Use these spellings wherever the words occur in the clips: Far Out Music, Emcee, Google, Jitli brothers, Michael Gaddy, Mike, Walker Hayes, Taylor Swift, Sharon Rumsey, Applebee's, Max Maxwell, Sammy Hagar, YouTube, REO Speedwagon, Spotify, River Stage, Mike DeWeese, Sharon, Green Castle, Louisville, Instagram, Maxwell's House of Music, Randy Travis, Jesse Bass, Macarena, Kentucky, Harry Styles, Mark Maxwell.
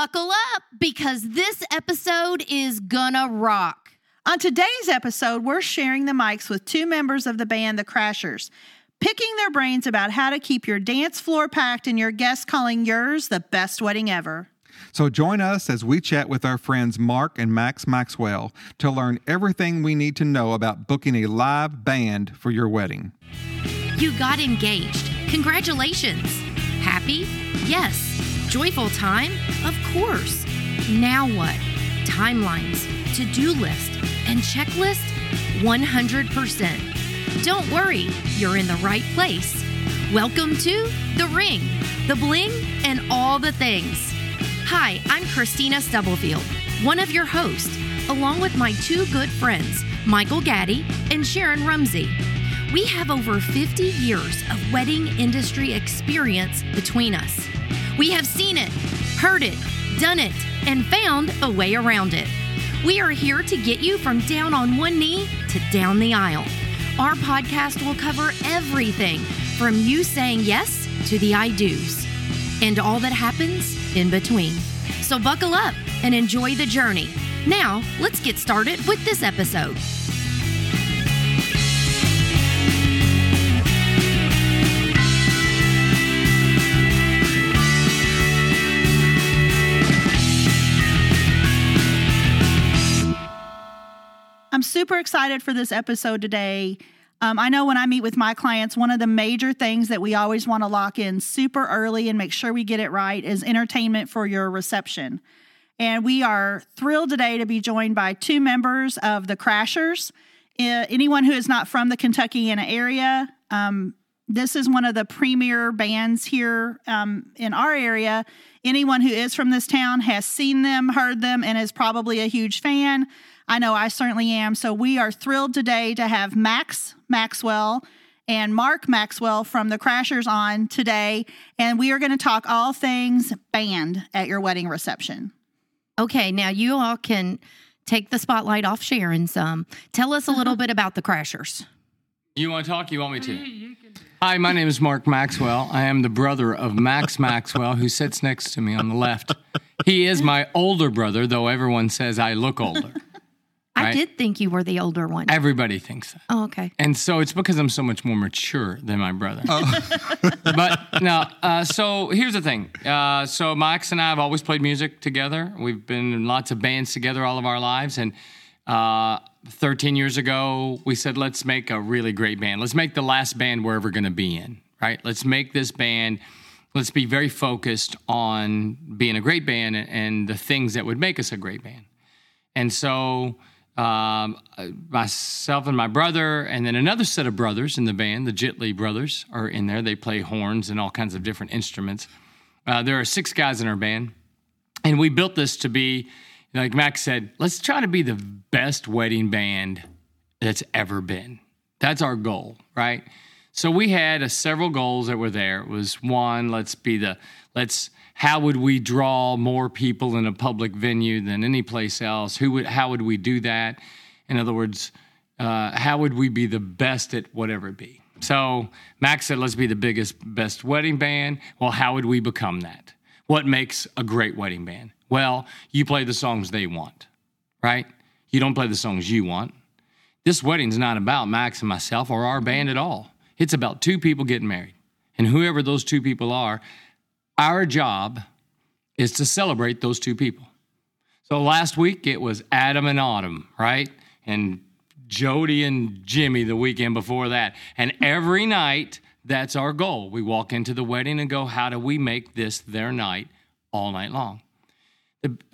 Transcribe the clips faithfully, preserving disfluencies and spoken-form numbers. buckle up because this episode is gonna rock. On today's episode, we're sharing the mics with two members of the band, The Crashers, picking their brains about how to keep your dance floor packed and your guests calling yours the best wedding ever. So join us as we chat with our friends Mark and Max Maxwell to learn everything we need to know about booking a live band for your wedding. You got engaged. Congratulations. Happy? Yes. Joyful time? Of course. Now what? Timelines, to-do list, and checklist? one hundred percent. Don't worry, you're in the right place. Welcome to The Ring, The Bling, and All the Things. Hi, I'm Kristina Stubblefield, one of your hosts, along with my two good friends, Michael Gaddy and Sharon Rumsey. We have over fifty years of wedding industry experience between us. We have seen it, heard it, done it, and found a way around it. We are here to get you from down on one knee to down the aisle. Our podcast will cover everything from you saying yes to the I do's and all that happens in between. So buckle up and enjoy the journey. Now, let's get started with this episode. I'm super excited for this episode today. Um, I know when I meet with my clients, one of the major things that we always want to lock in super early and make sure we get it right is entertainment for your reception. And we are thrilled today to be joined by two members of The Crashers. Uh, anyone who is not from the Kentuckiana area, um, this is one of the premier bands here um, in our area. Anyone who is from this town has seen them, heard them, and is probably a huge fan. I know I certainly am. So we are thrilled today to have Max Maxwell and Mark Maxwell from The Crashers on today. And we are going to talk all things band at your wedding reception. Okay, now you all can take the spotlight off Sharon some. Tell us a little bit about The Crashers. You want to talk? You want me to? Hi, my name is Mark Maxwell. I am the brother of Max Maxwell, who sits next to me on the left. He is my older brother, though everyone says I look older. Right? I did think you were the older one. Everybody thinks that. Oh, okay. And so it's because I'm so much more mature than my brother. Oh. But no, uh, so here's the thing. Uh, so Max and I have always played music together. We've been in lots of bands together all of our lives. And uh, thirteen years ago, we said, let's make a really great band. Let's make the last band we're ever going to be in, right? Let's make this band. Let's be very focused on being a great band and, and the things that would make us a great band. And so... Um, myself and my brother, and then another set of brothers in the band, the Jitli brothers, are in there. They play horns and all kinds of different instruments. Uh, there are six guys in our band, and we built this to be, like Max said, let's try to be the best wedding band that's ever been. That's our goal, right? So we had a, several goals that were there. It was one, let's be the, let's how would we draw more people in a public venue than any place else? Who would? How would we do that? In other words, uh, how would we be the best at whatever it be? So Max said, let's be the biggest, best wedding band. Well, how would we become that? What makes a great wedding band? Well, you play the songs they want, right? You don't play the songs you want. This wedding's not about Max and myself or our band at all. It's about two people getting married. And whoever those two people are, our job is to celebrate those two people. So last week, it was Adam and Autumn, right? And Jody and Jimmy the weekend before that. And every night, that's our goal. We walk into the wedding and go, how do we make this their night all night long?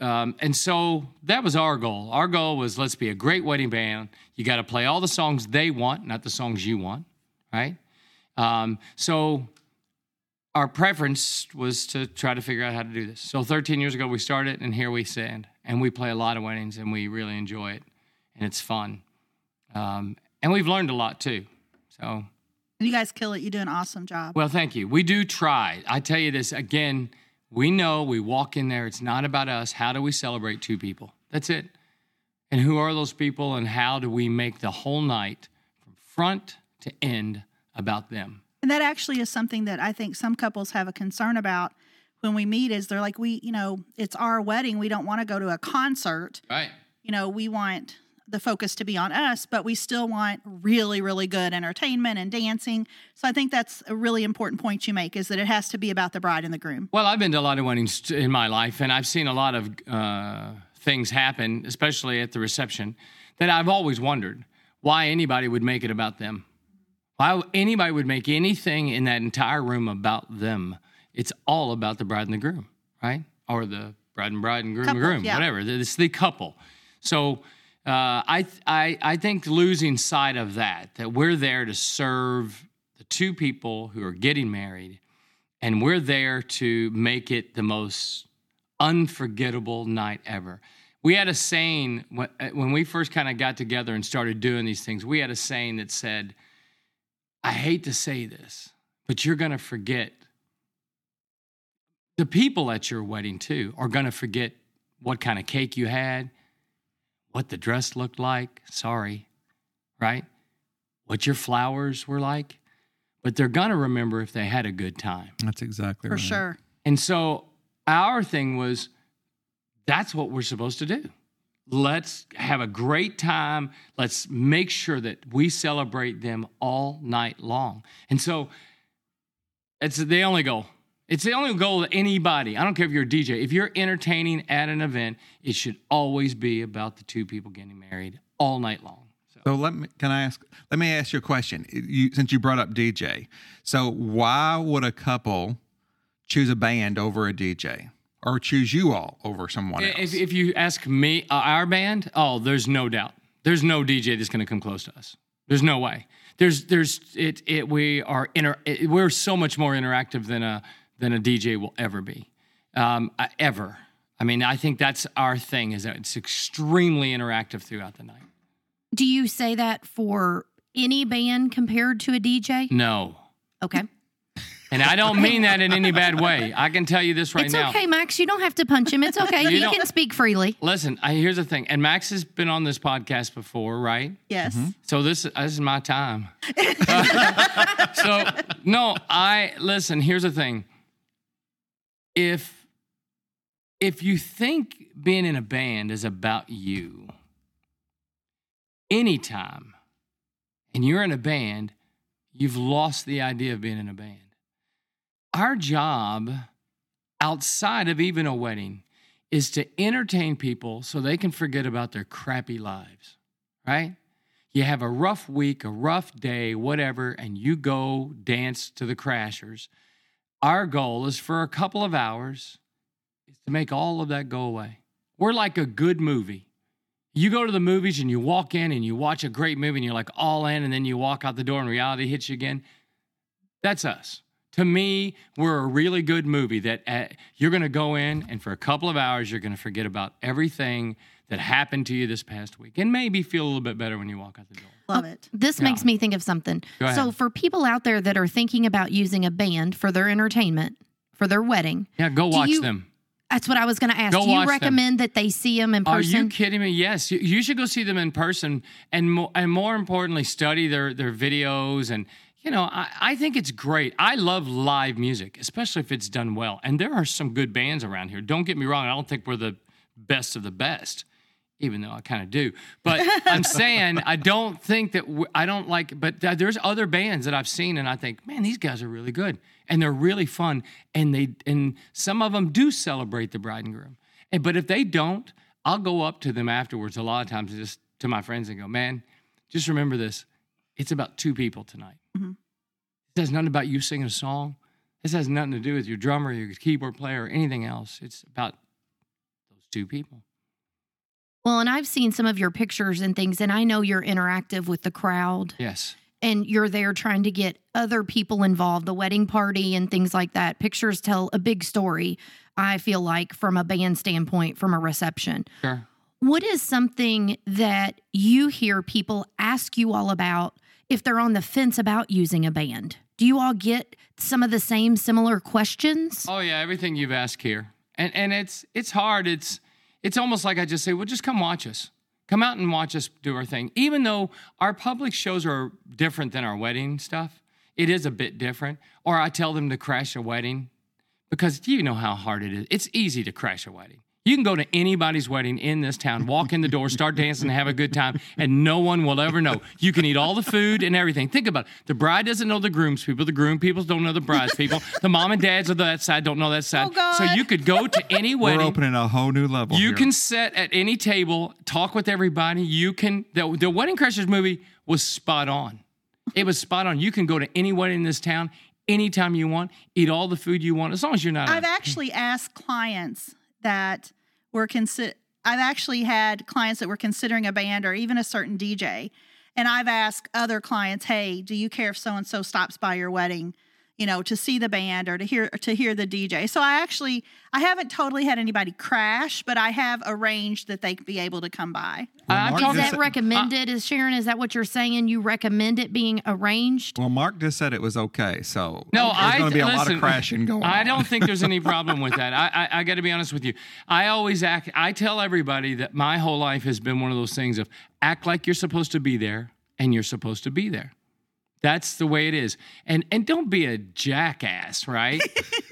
Um, and so that was our goal. Our goal was, let's be a great wedding band. You got to play all the songs they want, not the songs you want, right? Um, so... Our preference was to try to figure out how to do this. So thirteen years ago, we started, and here we stand. And we play a lot of weddings, and we really enjoy it, and it's fun. Um, and we've learned a lot, too. So you guys kill it. You do an awesome job. Well, thank you. We do try. I tell you this, again, we know we walk in there. It's not about us. How do we celebrate two people? That's it. And who are those people, and how do we make the whole night from front to end about them? And that actually is something that I think some couples have a concern about when we meet is they're like, we, you know, it's our wedding. We don't want to go to a concert. Right. You know, we want the focus to be on us, but we still want really, really good entertainment and dancing. So I think that's a really important point you make, is that it has to be about the bride and the groom. Well, I've been to a lot of weddings in my life, and I've seen a lot of uh, things happen, especially at the reception, that I've always wondered why anybody would make it about them. Why anybody would make anything in that entire room about them. It's all about the bride and the groom, right? Or the bride and bride and groom couple, and groom, yeah. whatever. It's the couple. So uh, I, I I think losing sight of that, that we're there to serve the two people who are getting married, and we're there to make it the most unforgettable night ever. We had a saying, when we first kind of got together and started doing these things, we had a saying that said, I hate to say this, but you're going to forget. The people at your wedding, too, are going to forget what kind of cake you had, what the dress looked like, sorry, right? What your flowers were like. But they're going to remember if they had a good time. That's exactly right. For sure. And so our thing was, that's what we're supposed to do. Let's have a great time. Let's make sure that we celebrate them all night long. And so it's the only goal. It's the only goal of anybody. I don't care if you're a D J. If you're entertaining at an event, it should always be about the two people getting married all night long. So, so let me can I ask? Let me ask you a question. You, since you brought up D J, so why would a couple choose a band over a D J, or choose you all over someone else? If, if you ask me, uh, our band, oh, there's no doubt. There's no D J that's going to come close to us. There's no way. There's there's it it we are inter, it, we're so much more interactive than a. than a D J will ever be, um, ever. I mean, I think that's our thing, is that it's extremely interactive throughout the night. Do you say that for any band compared to a D J? No. Okay. And I don't mean that in any bad way. I can tell you this right now. It's okay, Max. You don't have to punch him. It's okay. He can speak freely. Listen, I, here's the thing. And Max has been on this podcast before, right? Yes. Mm-hmm. So this, this is my time. uh, so, no, I, listen, here's the thing. If if you think being in a band is about you, anytime, and you're in a band, you've lost the idea of being in a band. Our job, outside of even a wedding, is to entertain people so they can forget about their crappy lives, right? You have a rough week, a rough day, whatever, and you go dance to the Crashers. Our goal is, for a couple of hours, is to make all of that go away. We're like a good movie. You go to the movies and you walk in and you watch a great movie and you're like all in, and then you walk out the door and reality hits you again. That's us. To me, we're a really good movie that uh, you're going to go in and for a couple of hours you're going to forget about everything that happened to you this past week and maybe feel a little bit better when you walk out the door. Love it. This yeah. makes me think of something. So for people out there that are thinking about using a band for their entertainment, for their wedding. Yeah, go watch you, them. That's what I was going to ask. Go do you recommend them. That they see them in person? Are you kidding me? Yes. You, you should go see them in person, and, mo- and more importantly, study their, their videos. And, you know, I, I think it's great. I love live music, especially if it's done well. And there are some good bands around here. Don't get me wrong. I don't think we're the best of the best, even though I kind of do. But I'm saying I don't think that – I don't like – but there's other bands that I've seen, and I think, man, these guys are really good, and they're really fun, and they and some of them do celebrate the bride and groom. And, but if they don't, I'll go up to them afterwards a lot of times, just to my friends, and go, man, just remember this. It's about two people tonight. Mm-hmm. It has nothing about you singing a song. This has nothing to do with your drummer, your keyboard player, or anything else. It's about those two people. Well, and I've seen some of your pictures and things, and I know you're interactive with the crowd. Yes. And you're there trying to get other people involved, the wedding party and things like that. Pictures tell a big story, I feel like, from a band standpoint, from a reception. Sure. What is something that you hear people ask you all about if they're on the fence about using a band? Do you all get some of the same similar questions? Oh, yeah, everything you've asked here. And and it's it's hard. It's... It's almost like I just say, well, just come watch us. Come out and watch us do our thing. Even though our public shows are different than our wedding stuff, it is a bit different. Or I tell them to crash a wedding. because you know how hard it is. It's easy to crash a wedding. You can go to anybody's wedding in this town, walk in the door, start dancing, have a good time, and no one will ever know. You can eat all the food and everything. Think about it. The bride doesn't know the groom's people. The groom people don't know the bride's people. The mom and dads of that side don't know that side. Oh, God. So you could go to any wedding. We're opening a whole new level You here. Can sit at any table, talk with everybody. You can. The, the Wedding Crashers movie was spot on. It was spot on. You can go to any wedding in this town anytime you want, eat all the food you want, as long as you're not I've out. actually asked clients that... We're consi- I've actually had clients that were considering a band or even a certain D J, and I've asked other clients, "Hey, do you care if so and so stops by your wedding, you know, to see the band or to hear or to hear the D J?" So I actually I haven't totally had anybody crash, but I have arranged that they could be able to come by. Well, Mark, is that recommended? Uh, is Sharon? Is that what you're saying? You recommend it being arranged? Well, Mark just said it was okay, so no, there's going to be a listen, lot of crashing going on. I don't think there's any problem with that. I, I, I got to be honest with you. I always act. I tell everybody that my whole life has been one of those things of act like you're supposed to be there, and you're supposed to be there. That's the way it is. And and don't be a jackass, right?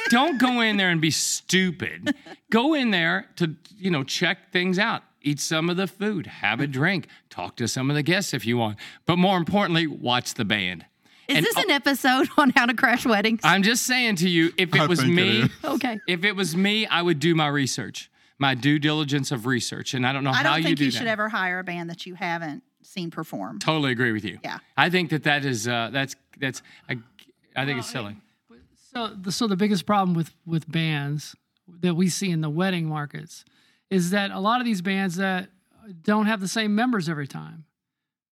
Don't go in there and be stupid. Go in there to, you know, check things out. Eat some of the food. Have a drink. Talk to some of the guests if you want. But more importantly, watch the band. Is and, this an episode on how to crash weddings? I'm just saying to you, if it was me, okay. If it was me, I would do my research, my due diligence of research. And I don't know I how don't you do that. I don't think you should ever hire a band that you haven't seen perform. Totally agree with you. Yeah. I think that that is, uh, that's, that's, I, I think well, it's silly. So the, so the biggest problem with, with bands that we see in the wedding markets is that a lot of these bands that don't have the same members every time.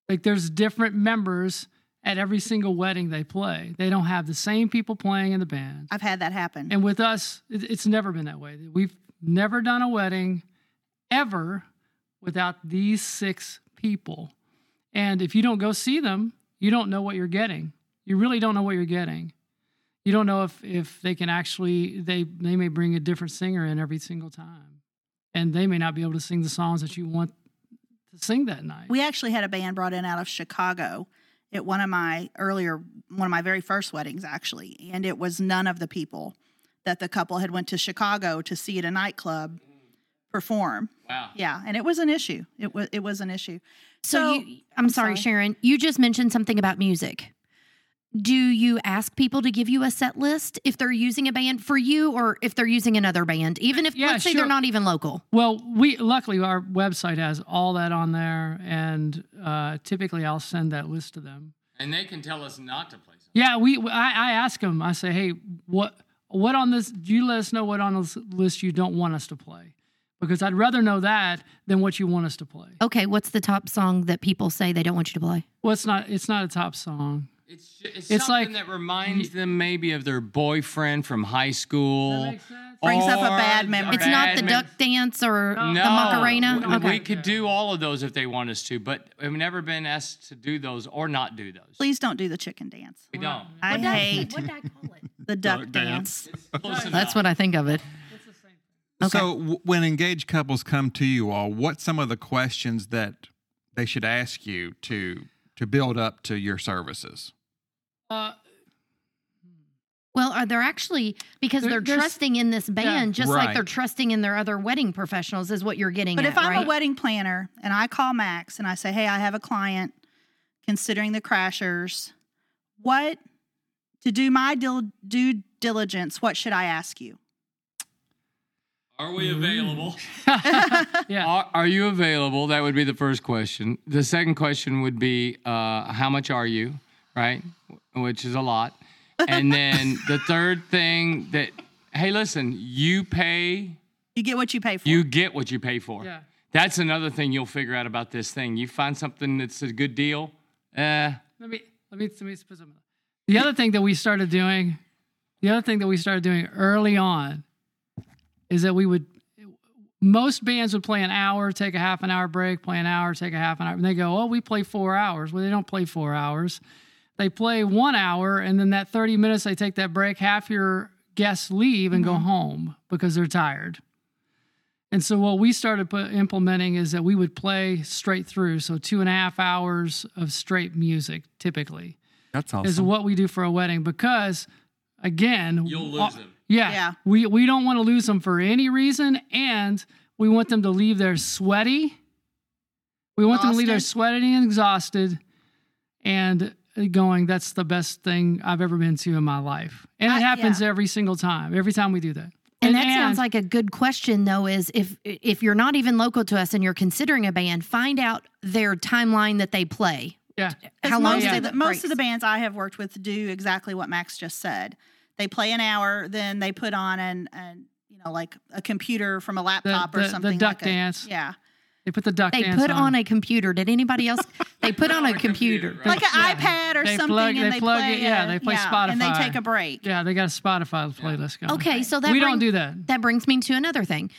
Like there's different members at every single wedding they play. They don't have the same people playing in the band. I've had that happen. And with us, it, it's never been that way. We've never done a wedding ever without these six people. And if you don't go see them, you don't know what you're getting. You really don't know what you're getting. You don't know if, if they can actually, they, they may bring a different singer in every single time. And they may not be able to sing the songs that you want to sing that night. We actually had a band brought in out of Chicago at one of my earlier, one of my very first weddings, actually. And it was none of the people that the couple had went to Chicago to see at a nightclub perform. Wow. Yeah, and it was an issue. It was it was an issue. So, so you, I'm, I'm sorry, sorry, Sharon. You just mentioned something about music. Do you ask people to give you a set list if they're using a band for you or if they're using another band, even if, yeah, let's sure. say, they're not even local? Well, we luckily, our website has all that on there, and uh, typically I'll send that list to them. And they can tell us not to play something. Yeah, we. I, I ask them. I say, hey, what, what on this, do you let us know what on this list you don't want us to play? Because I'd rather know that than what you want us to play. Okay, what's the top song that people say they don't want you to play? Well, it's not it's not a top song. It's just, it's, it's something like, that reminds them maybe of their boyfriend from high school. That makes sense. Brings up a bad memory. It's not the duck dance or no. the Macarena? No, okay. We could do all of those if they want us to, but we've never been asked to do those or not do those. Please don't do the chicken dance. We don't. I what hate what did I call it? The duck, duck dance. dance. That's what I think of it. Okay. So w- when engaged couples come to you all, what's some of the questions that they should ask you to to build up to your services? Uh, well, are they're actually, because they're, they're trusting in this band, yeah, just right. like they're trusting in their other wedding professionals is what you're getting but at, But if I'm right? a wedding planner and I call Max and I say, hey, I have a client considering the Crashers, what, to do my dil- due diligence, what should I ask you? Are we available? yeah. Are, are you available? That would be the first question. The second question would be, uh, how much are you, right? Which is a lot. And then the third thing that, hey, listen, you pay. You get what you pay for. You get what you pay for. Yeah. That's another thing you'll figure out about this thing. You find something that's a good deal. Uh, let me, let me, let me put something. The other thing that we started doing, the other thing that we started doing early on is that we would, most bands would play an hour, take a half an hour break, play an hour, take a half an hour. And they go, oh, we play four hours. Well, they don't play four hours. They play one hour, and then that thirty minutes, they take that break. Half your guests leave and mm-hmm. go home because they're tired. And so what we started put, implementing is that we would play straight through. So two and a half hours of straight music, typically. That's awesome. Is what we do for a wedding because, again. You'll lose all, them. Yeah. yeah. We we don't want to lose them for any reason, and we want them to leave there sweaty. We want exhausted. them to leave there sweaty and exhausted and going, that's the best thing I've ever been to in my life. And it uh, happens yeah. every single time, every time we do that. And, and that and, sounds like a good question, though, is if if you're not even local to us and you're considering a band, find out their timeline that they play. Yeah. How long most, yeah. of the, most of the bands I have worked with do exactly what Max just said. They play an hour, then they put on an, an you know, like a computer from a laptop the, the, or something. The duck like dance. A, yeah. They put the duck they dance on. They put on a computer. Did anybody else? They put on a computer. computer right? Like an yeah. iPad or they something, plug, and they, they plug play it. A, yeah, they play yeah, Spotify. And they take a break. Yeah, they got a Spotify playlist going. Okay, so that we bring, don't do that. That brings me to another thing.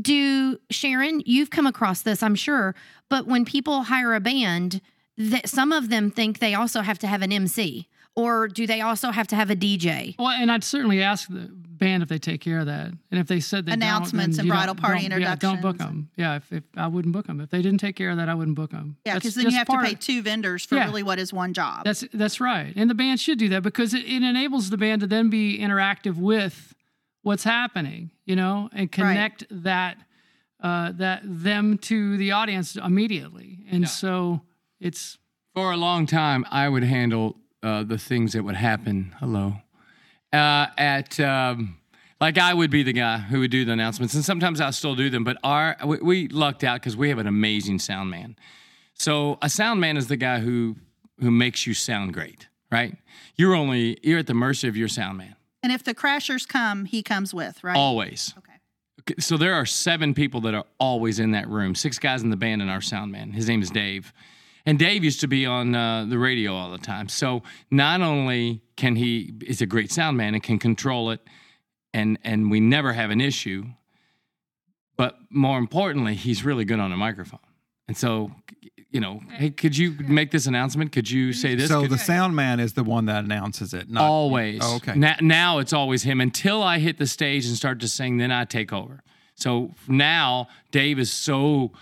Do, Sharon, you've come across this, I'm sure, but when people hire a band, that some of them think they also have to have an M C, or do they also have to have a D J? Well, and I'd certainly ask the band if they take care of that, and if they said that announcements and bridal party introductions, yeah, don't book them. Yeah, if, if I wouldn't book them if they didn't take care of that, I wouldn't book them. Yeah, because then you have to pay two vendors for yeah. really what is one job. That's that's right, and the band should do that because it, it enables the band to then be interactive with what's happening, you know, and connect right. that uh, that them to the audience immediately, and yeah. so. It's for a long time. I would handle uh, the things that would happen. Hello, uh, at um, like I would be the guy who would do the announcements, and sometimes I still do them. But our we, we lucked out because we have an amazing sound man. So a sound man is the guy who who makes you sound great, right? You're only you're at the mercy of your sound man. And if the Crashers come, he comes with, right? Always. Okay. So there are seven people that are always in that room. Six guys in the band and our sound man. His name is Dave. And Dave used to be on uh, the radio all the time. So not only can he is a great sound man and can control it, and and we never have an issue, but more importantly, he's really good on a microphone. And so, you know, hey, could you make this announcement? Could you say this? So could the you? sound man is the one that announces it. Not always. Oh, okay. Now, now it's always him. Until I hit the stage and start to sing, then I take over. So now Dave is so...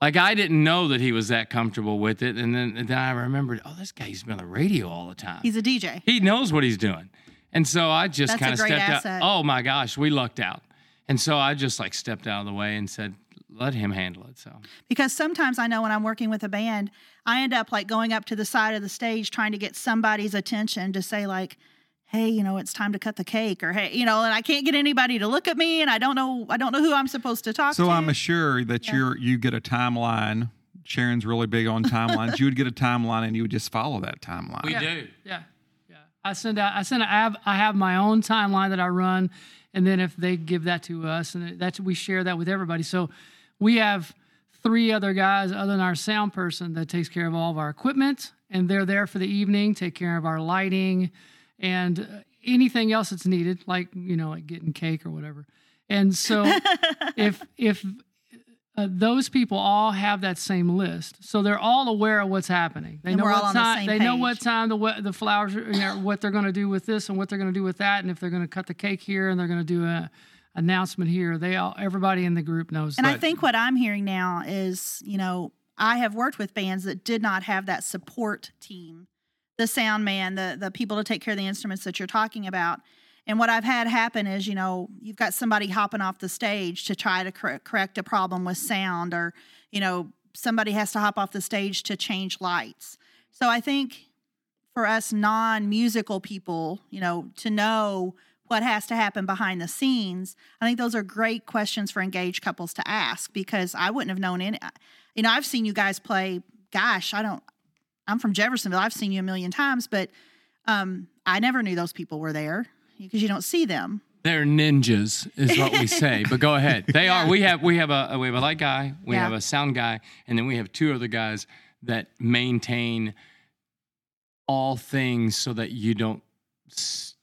Like, I didn't know that he was that comfortable with it. And then, and then I remembered, oh, this guy, he's been on the radio all the time. He's a D J. He knows what he's doing. And so I just kind of stepped asset. out. Oh, my gosh, we lucked out. And so I just, like, stepped out of the way and said, let him handle it. So because sometimes I know when I'm working with a band, I end up, like, going up to the side of the stage trying to get somebody's attention to say, like, hey, you know, it's time to cut the cake, or hey, you know, and I can't get anybody to look at me, and I don't know, I don't know who I'm supposed to talk so to. So I'm assured that yeah. you're you get a timeline. Sharon's really big on timelines. You would get a timeline, and you would just follow that timeline. We yeah. do, yeah, yeah. I send out, I send, out, I have, I have my own timeline that I run, and then if they give that to us, and that's we share that with everybody. So we have three other guys other than our sound person that takes care of all of our equipment, and they're there for the evening, take care of our lighting. And anything else that's needed, like, you know, like getting cake or whatever. And so if if uh, those people all have that same list, so they're all aware of what's happening. They and know we're what all time. On the same they page. know what time the what, the flowers, are, you know, what they're going to do with this and what they're going to do with that, and if they're going to cut the cake here and they're going to do a announcement here. They all, everybody in the group knows. And that. I think what I'm hearing now is, you know, I have worked with bands that did not have that support team. The sound man, the, the people to take care of the instruments that you're talking about. And what I've had happen is, you know, you've got somebody hopping off the stage to try to cor- correct a problem with sound, or, you know, somebody has to hop off the stage to change lights. So I think for us non-musical people, you know, to know what has to happen behind the scenes, I think those are great questions for engaged couples to ask, because I wouldn't have known any. You know, I've seen you guys play, gosh, I don't, I'm from Jeffersonville. I've seen you a million times, but um, I never knew those people were there because you don't see them. They're ninjas, is what we say. But go ahead. They yeah. are. We have we have a we have a light guy, we yeah. have a sound guy, and then we have two other guys that maintain all things so that you don't.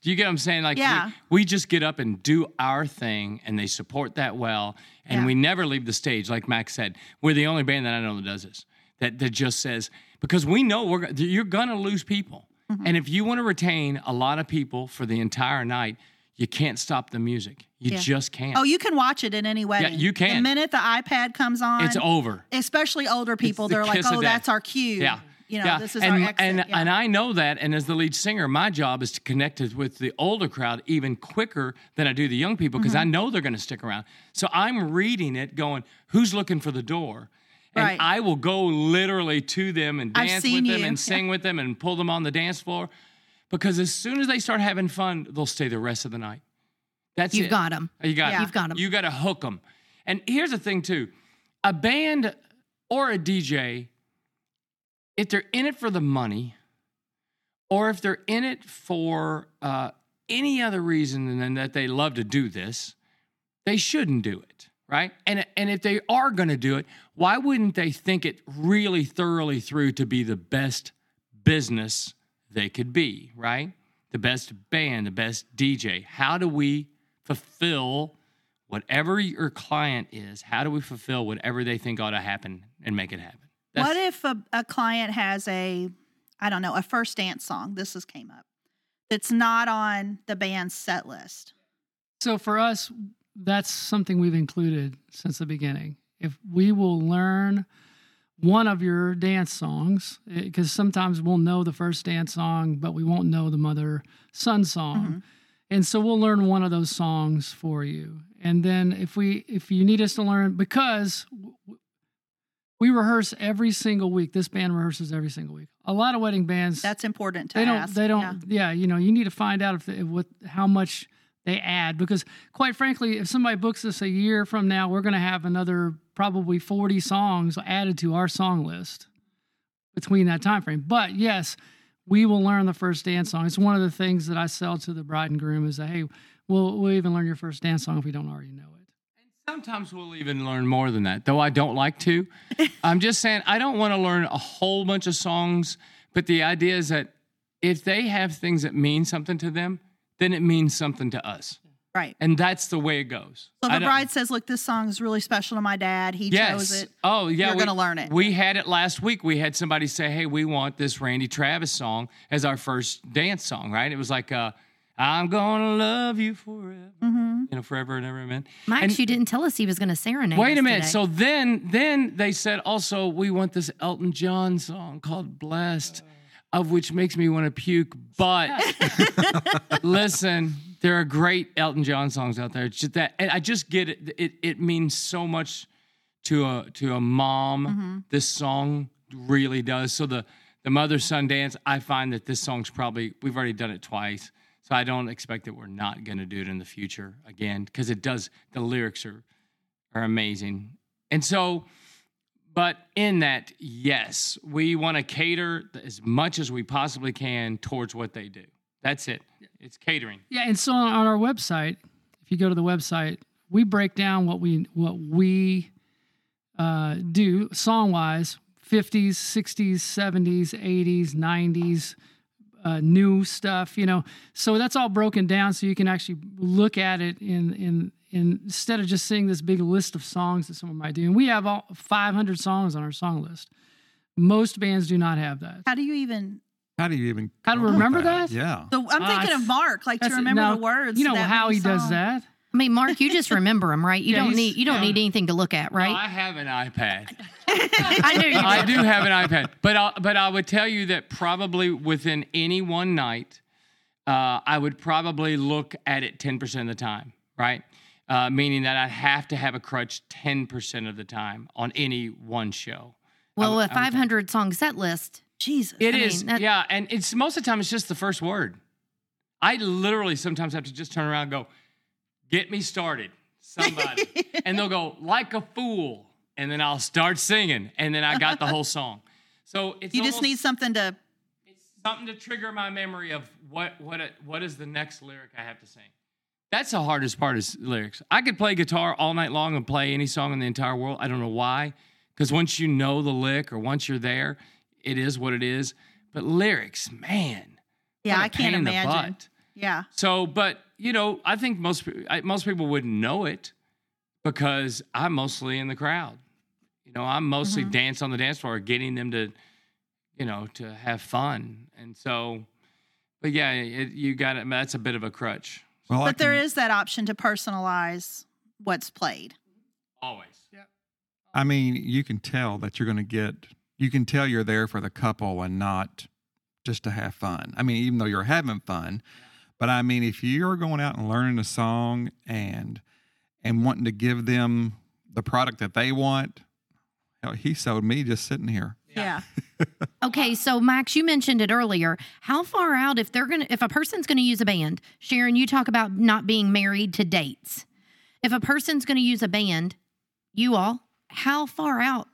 Do you get what I'm saying? Like yeah. we, we just get up and do our thing, and they support that well, and yeah. we never leave the stage. Like Max said, we're the only band that I know that does this. That that just says. Because we know we're you're going to lose people. Mm-hmm. And if you want to retain a lot of people for the entire night, you can't stop the music. You yeah. just can't. Oh, you can watch it in any way. Yeah, you can. The minute the iPad comes on. It's over. Especially older people, the they're like, oh, that's our cue. Yeah. You know, yeah. this is and, our exit. And, yeah. and I know that. And as the lead singer, my job is to connect with the older crowd even quicker than I do the young people because mm-hmm. I know they're going to stick around. So I'm reading it going, who's looking for the door? And right. I will go literally to them and dance with them you. and sing yeah. with them and pull them on the dance floor. Because as soon as they start having fun, they'll stay the rest of the night. That's You've it. Got them. You got yeah. You've got them. You got to hook them. And here's the thing, too. A band or a D J, if they're in it for the money or if they're in it for uh, any other reason than that they love to do this, they shouldn't do it, right? And, and if they are going to do it, why wouldn't they think it really thoroughly through to be the best business they could be, right? The best band, the best D J. How do we fulfill whatever your client is? How do we fulfill whatever they think ought to happen and make it happen? That's- what if a, a client has a, I don't know, a first dance song, this has came up, that's not on the band's set list? So for us, that's something we've included since the beginning. If we will learn one of your dance songs, because sometimes we'll know the first dance song, but we won't know the mother-son song. Mm-hmm. And so we'll learn one of those songs for you. And then if we if you need us to learn, because we rehearse every single week. This band rehearses every single week. A lot of wedding bands. That's important to they don't, ask. They don't, yeah. yeah, you know, you need to find out if, they, if what how much they add. Because quite frankly, if somebody books us a year from now, we're going to have another probably forty songs added to our song list between that time frame. But yes, we will learn the first dance song. It's one of the things that I sell to the bride and groom is that, hey, we'll, we'll even learn your first dance song if we don't already know it. And sometimes we'll even learn more than that, though I don't like to. I'm just saying I don't want to learn a whole bunch of songs, but the idea is that if they have things that mean something to them, then it means something to us. Right. And that's the way it goes. So the bride says, look, this song is really special to my dad. He yes. chose it. Oh, yeah. You're going to learn it. We had it last week. We had somebody say, hey, we want this Randy Travis song as our first dance song, right? It was like, uh, I'm going to love you forever. Mm-hmm. You know, forever and ever, amen. Mike, and, you didn't tell us he was going to serenade us. Wait a minute. Today. So then then they said, also, we want this Elton John song called Blessed, uh, of which makes me want to puke. But listen, there are great Elton John songs out there. It's just that, and I just get it. It it means so much to a to a mom. Mm-hmm. This song really does. So the the mother-son dance, I find that this song's probably we've already done it twice. So I don't expect that we're not going to do it in the future again because it does. The lyrics are are amazing, and so. But in that, yes, we want to cater as much as we possibly can towards what they do. That's it. It's catering. Yeah, and so on our website, if you go to the website, we break down what we what we uh, do song-wise, fifties, sixties, seventies, eighties, nineties, uh, new stuff, you know. So that's all broken down so you can actually look at it in, in, in instead of just seeing this big list of songs that someone might do. And we have all five hundred songs on our song list. Most bands do not have that. How do you even... How do you even... How to remember that? that? Yeah. So I'm thinking uh, of Mark, like to remember now, the words. You know how he song. does that? I mean, Mark, you just remember him, right? You yeah, don't need you don't yeah. need anything to look at, right? No, I have an iPad. I do. I do have an iPad. But I, but I would tell you that probably within any one night, uh, I would probably look at it ten percent of the time, right? Uh, meaning that I'd have to have a crutch ten percent of the time on any one show. Well, would, a five hundred-song set list... Jesus. It I is, mean, that- yeah, and it's most of the time it's just the first word. I literally sometimes have to just turn around and go, get me started, somebody. And they'll go, like a fool, and then I'll start singing, and then I got the whole song. So it's You almost, just need something to... It's something to trigger my memory of what what a, what is the next lyric I have to sing. That's the hardest part is lyrics. I could play guitar all night long and play any song in the entire world. I don't know why, because once you know the lick or once you're there... It is what it is, but lyrics, man. Yeah, I can't imagine. Yeah. So, but you know, I think most I, most people wouldn't know it because I'm mostly in the crowd. You know, I'm mostly mm-hmm. dance on the dance floor, getting them to, you know, to have fun. And so, but yeah, it, you got it. That's a bit of a crutch. Well, but can, there is that option to personalize what's played. Always. Yeah. I mean, you can tell that you're going to get you can tell you're there for the couple and not just to have fun. I mean, even though you're having fun, but I mean, if you're going out and learning a song and and wanting to give them the product that they want, hell, he sold me just sitting here. Yeah. Okay, so Max, you mentioned it earlier. How far out if they're gonna if a person's gonna use a band? Sharon, you talk about not being married to dates. If a person's gonna use a band, you all, how far out?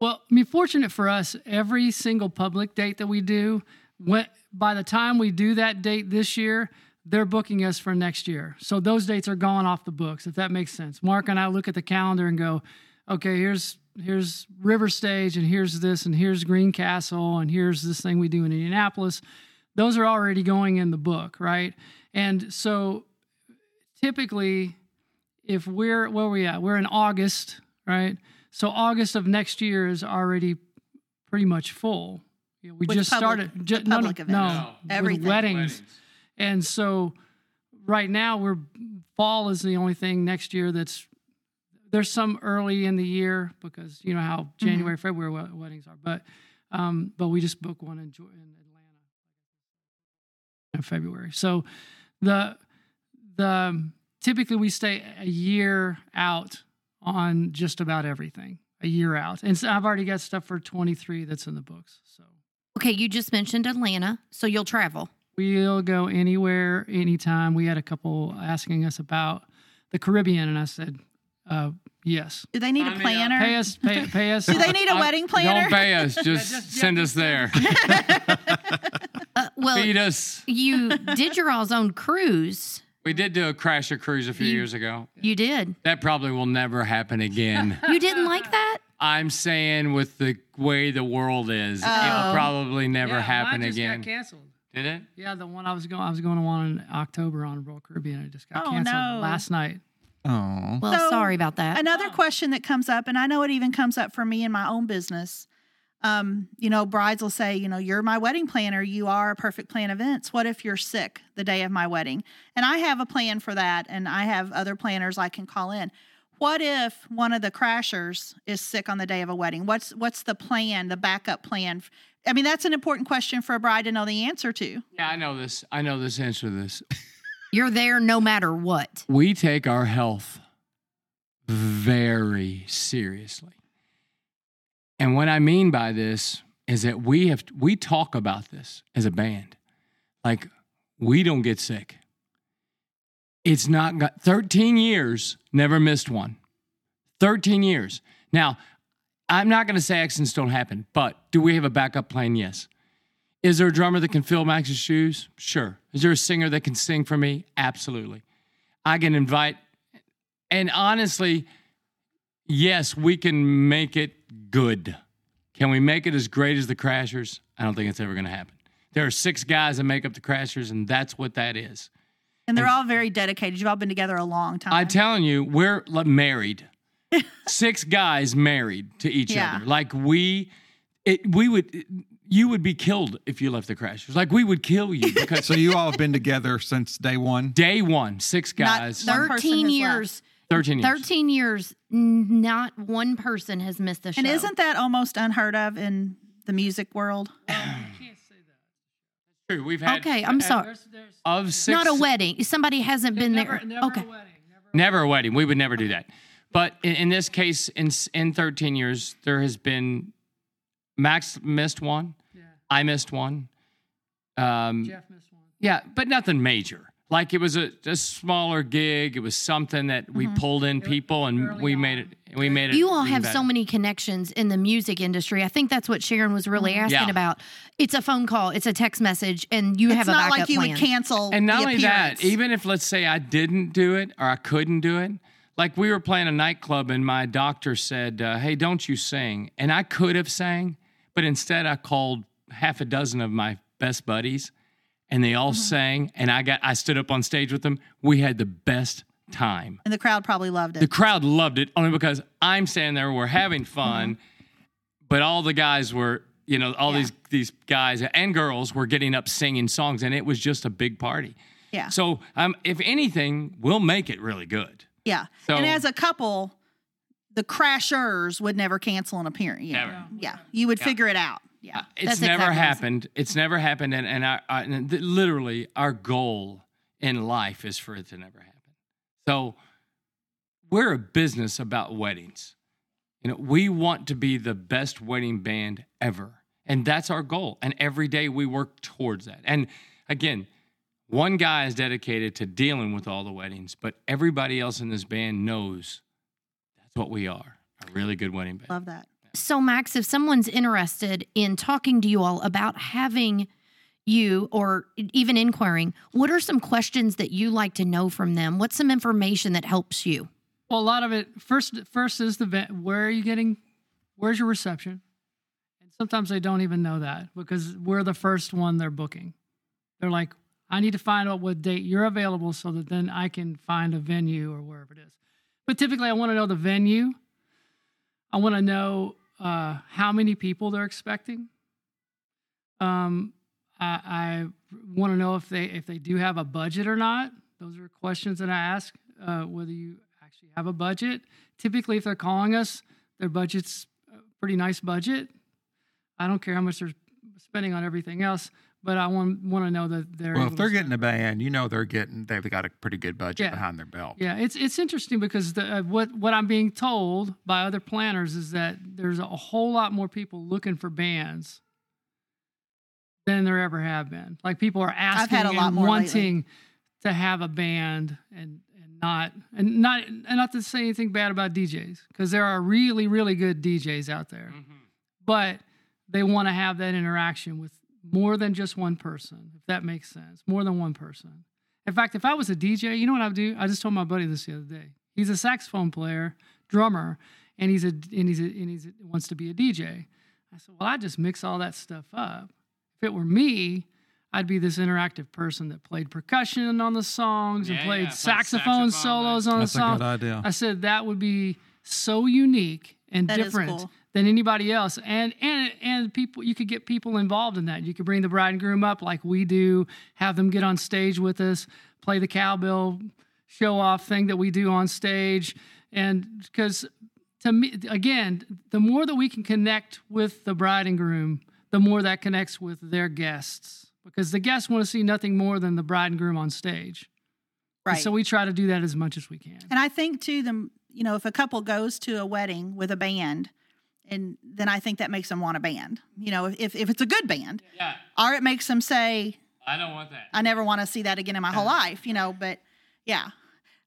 Well, I mean, fortunate for us, every single public date that we do, when, by the time we do that date this year, they're booking us for next year. So those dates are gone off the books, if that makes sense. Mark and I look at the calendar and go, okay, here's here's River Stage, and here's this, and here's Green Castle, and here's this thing we do in Indianapolis. Those are already going in the book, right? And so typically, if we're, where are we at? We're in August, right? So August of next year is already pretty much full. You know, we with just public, started. Ju- no, public no, events. No, everything. With weddings. weddings. And so right now, we're fall is the only thing next year that's, there's some early in the year because you know how January, mm-hmm. February wed- weddings are, but um, but we just booked one in, in Atlanta in February. So the the typically we stay a year out on just about everything, a year out, and so I've already got stuff for twenty-three that's in the books. So okay, you just mentioned Atlanta, so you'll travel. We'll go anywhere, anytime. We had a couple asking us about the Caribbean, and I said. Uh, yes. Do they need I a planner? Mean, uh, pay us. Pay, pay us. Do they need a I, wedding planner? Don't pay us. Just yeah, just, send yeah. us there. uh, well, feed us. You did your all's own cruise. We did do a Crasher cruise a few you, years ago. You did. That probably will never happen again. You didn't like that? I'm saying with the way the world is, oh. It will probably never yeah, happen mine just again. Got canceled. Did it? Yeah, the one I was going. I was going to one in October on Royal Caribbean. It just got oh, canceled no. last night. Oh, well, so, sorry about that. Another question that comes up, and I know it even comes up for me in my own business. Um, you know, brides will say, you know, you're my wedding planner. You are a perfect plan events. What if you're sick the day of my wedding? And I have a plan for that. And I have other planners I can call in. What if one of the crashers is sick on the day of a wedding? What's, what's the plan, the backup plan? I mean, that's an important question for a bride to know the answer to. Yeah, I know this. I know this answer to this. You're there no matter what. We take our health very seriously. And what I mean by this is that we have we talk about this as a band. Like, we don't get sick. It's not got thirteen years, never missed one. thirteen years. Now, I'm not going to say accidents don't happen, but do we have a backup plan? Yes. Is there a drummer that can fill Max's shoes? Sure. Is there a singer that can sing for me? Absolutely. I can invite, and honestly, yes, we can make it good. Can we make it as great as the Crashers? I don't think it's ever going to happen. There are six guys that make up the Crashers, and that's what that is. And they're and, all very dedicated. You've all been together a long time. I'm telling you, we're married. Six guys married to each yeah. other. Like we, it, we would... It, you would be killed if you left the Crashers. Like, we would kill you. Because so you all have been together since day one? Day one. Six guys. Not thirteen years. thirteen years. thirteen years. Not one person has missed the show. And isn't that almost unheard of in the music world? You can't say that. True. We've had... Okay, I'm sorry. There's, there's, of six, not a wedding. Somebody hasn't been never, there. Never okay. a wedding. Never a wedding. We would never do that. But in, in this case, in in thirteen years, there has been... Max missed one. Yeah. I missed one. Um, Jeff missed one. Yeah, but nothing major. Like it was a, a smaller gig. It was something that we mm-hmm. pulled in people and we made it. We made it. You all have so many connections in the music industry. I think that's what Sharon was really asking yeah. about. It's a phone call. It's a text message, and you it's have a backup plan. It's not like you would cancel. And not only that, even if let's say I didn't do it or I couldn't do it. Like we were playing a nightclub, and my doctor said, uh, "Hey, don't you sing?" And I could have sang. But instead, I called half a dozen of my best buddies, and they all mm-hmm. sang, and I got I stood up on stage with them. We had the best time. And the crowd probably loved it. The crowd loved it, only because I'm standing there, we're having fun, mm-hmm. but all the guys were, you know, all yeah. these, these guys and girls were getting up singing songs, and it was just a big party. Yeah. So um, if anything, we'll make it really good. Yeah. So, and as a couple... the Crashers would never cancel an appearance. You know? Never. Yeah. You would yeah. figure it out. Yeah. Uh, it's That's never exactly happened. It's never happened. And, and, I, I, and th- literally our goal in life is for it to never happen. So we're a business about weddings. You know, we want to be the best wedding band ever. And that's our goal. And every day we work towards that. And again, one guy is dedicated to dealing with all the weddings, but everybody else in this band knows that's what we are, a really good wedding band. Love that. So, Max, if someone's interested in talking to you all about having you or even inquiring, what are some questions that you like to know from them? What's some information that helps you? Well, a lot of it, first first is the event. Where are you getting, where's your reception? And sometimes they don't even know that because we're the first one they're booking. They're like, I need to find out what date you're available so that then I can find a venue or wherever it is. But typically I want to know the venue. I want to know uh, how many people they're expecting. Um, I, I want to know if they if they do have a budget or not. Those are questions that I ask, uh, whether you actually have a budget. Typically, if they're calling us, their budget's a pretty nice budget. I don't care how much they're spending on everything else. But I want want to know that they're well. If they're getting a band, you know they're getting they've got a pretty good budget yeah. behind their belt. Yeah, it's it's interesting because the, uh, what what I'm being told by other planners is that there's a whole lot more people looking for bands than there ever have been. Like people are asking I've had a lot and more wanting lately. to have a band, and, and not and not and not to say anything bad about D Js because there are really really good D Js out there, mm-hmm. but they want to have that interaction with. More than just one person, if that makes sense. More than one person. In fact, if I was a D J, you know what I would do? I just told my buddy this the other day. He's a saxophone player, drummer, and he's a and he's a, and he's a, wants to be a D J. I said, well, I just mix all that stuff up. If it were me, I'd be this interactive person that played percussion on the songs yeah, and played yeah, saxophone, saxophone solos on the songs. That's a good idea. I said that would be so unique and that different. Is cool. Than anybody else, and and and people, you could get people involved in that. You could bring the bride and groom up like we do, have them get on stage with us, play the cowbell show-off thing that we do on stage, and because to me, again, the more that we can connect with the bride and groom, the more that connects with their guests, because the guests want to see nothing more than the bride and groom on stage. Right. And so we try to do that as much as we can. And I think too, the you know, if a couple goes to a wedding with a band. And then I think that makes them want a band. You know, if if it's a good band. Yeah. Or it makes them say, I don't want that. I never want to see that again in my yeah. whole life, you know. But, yeah.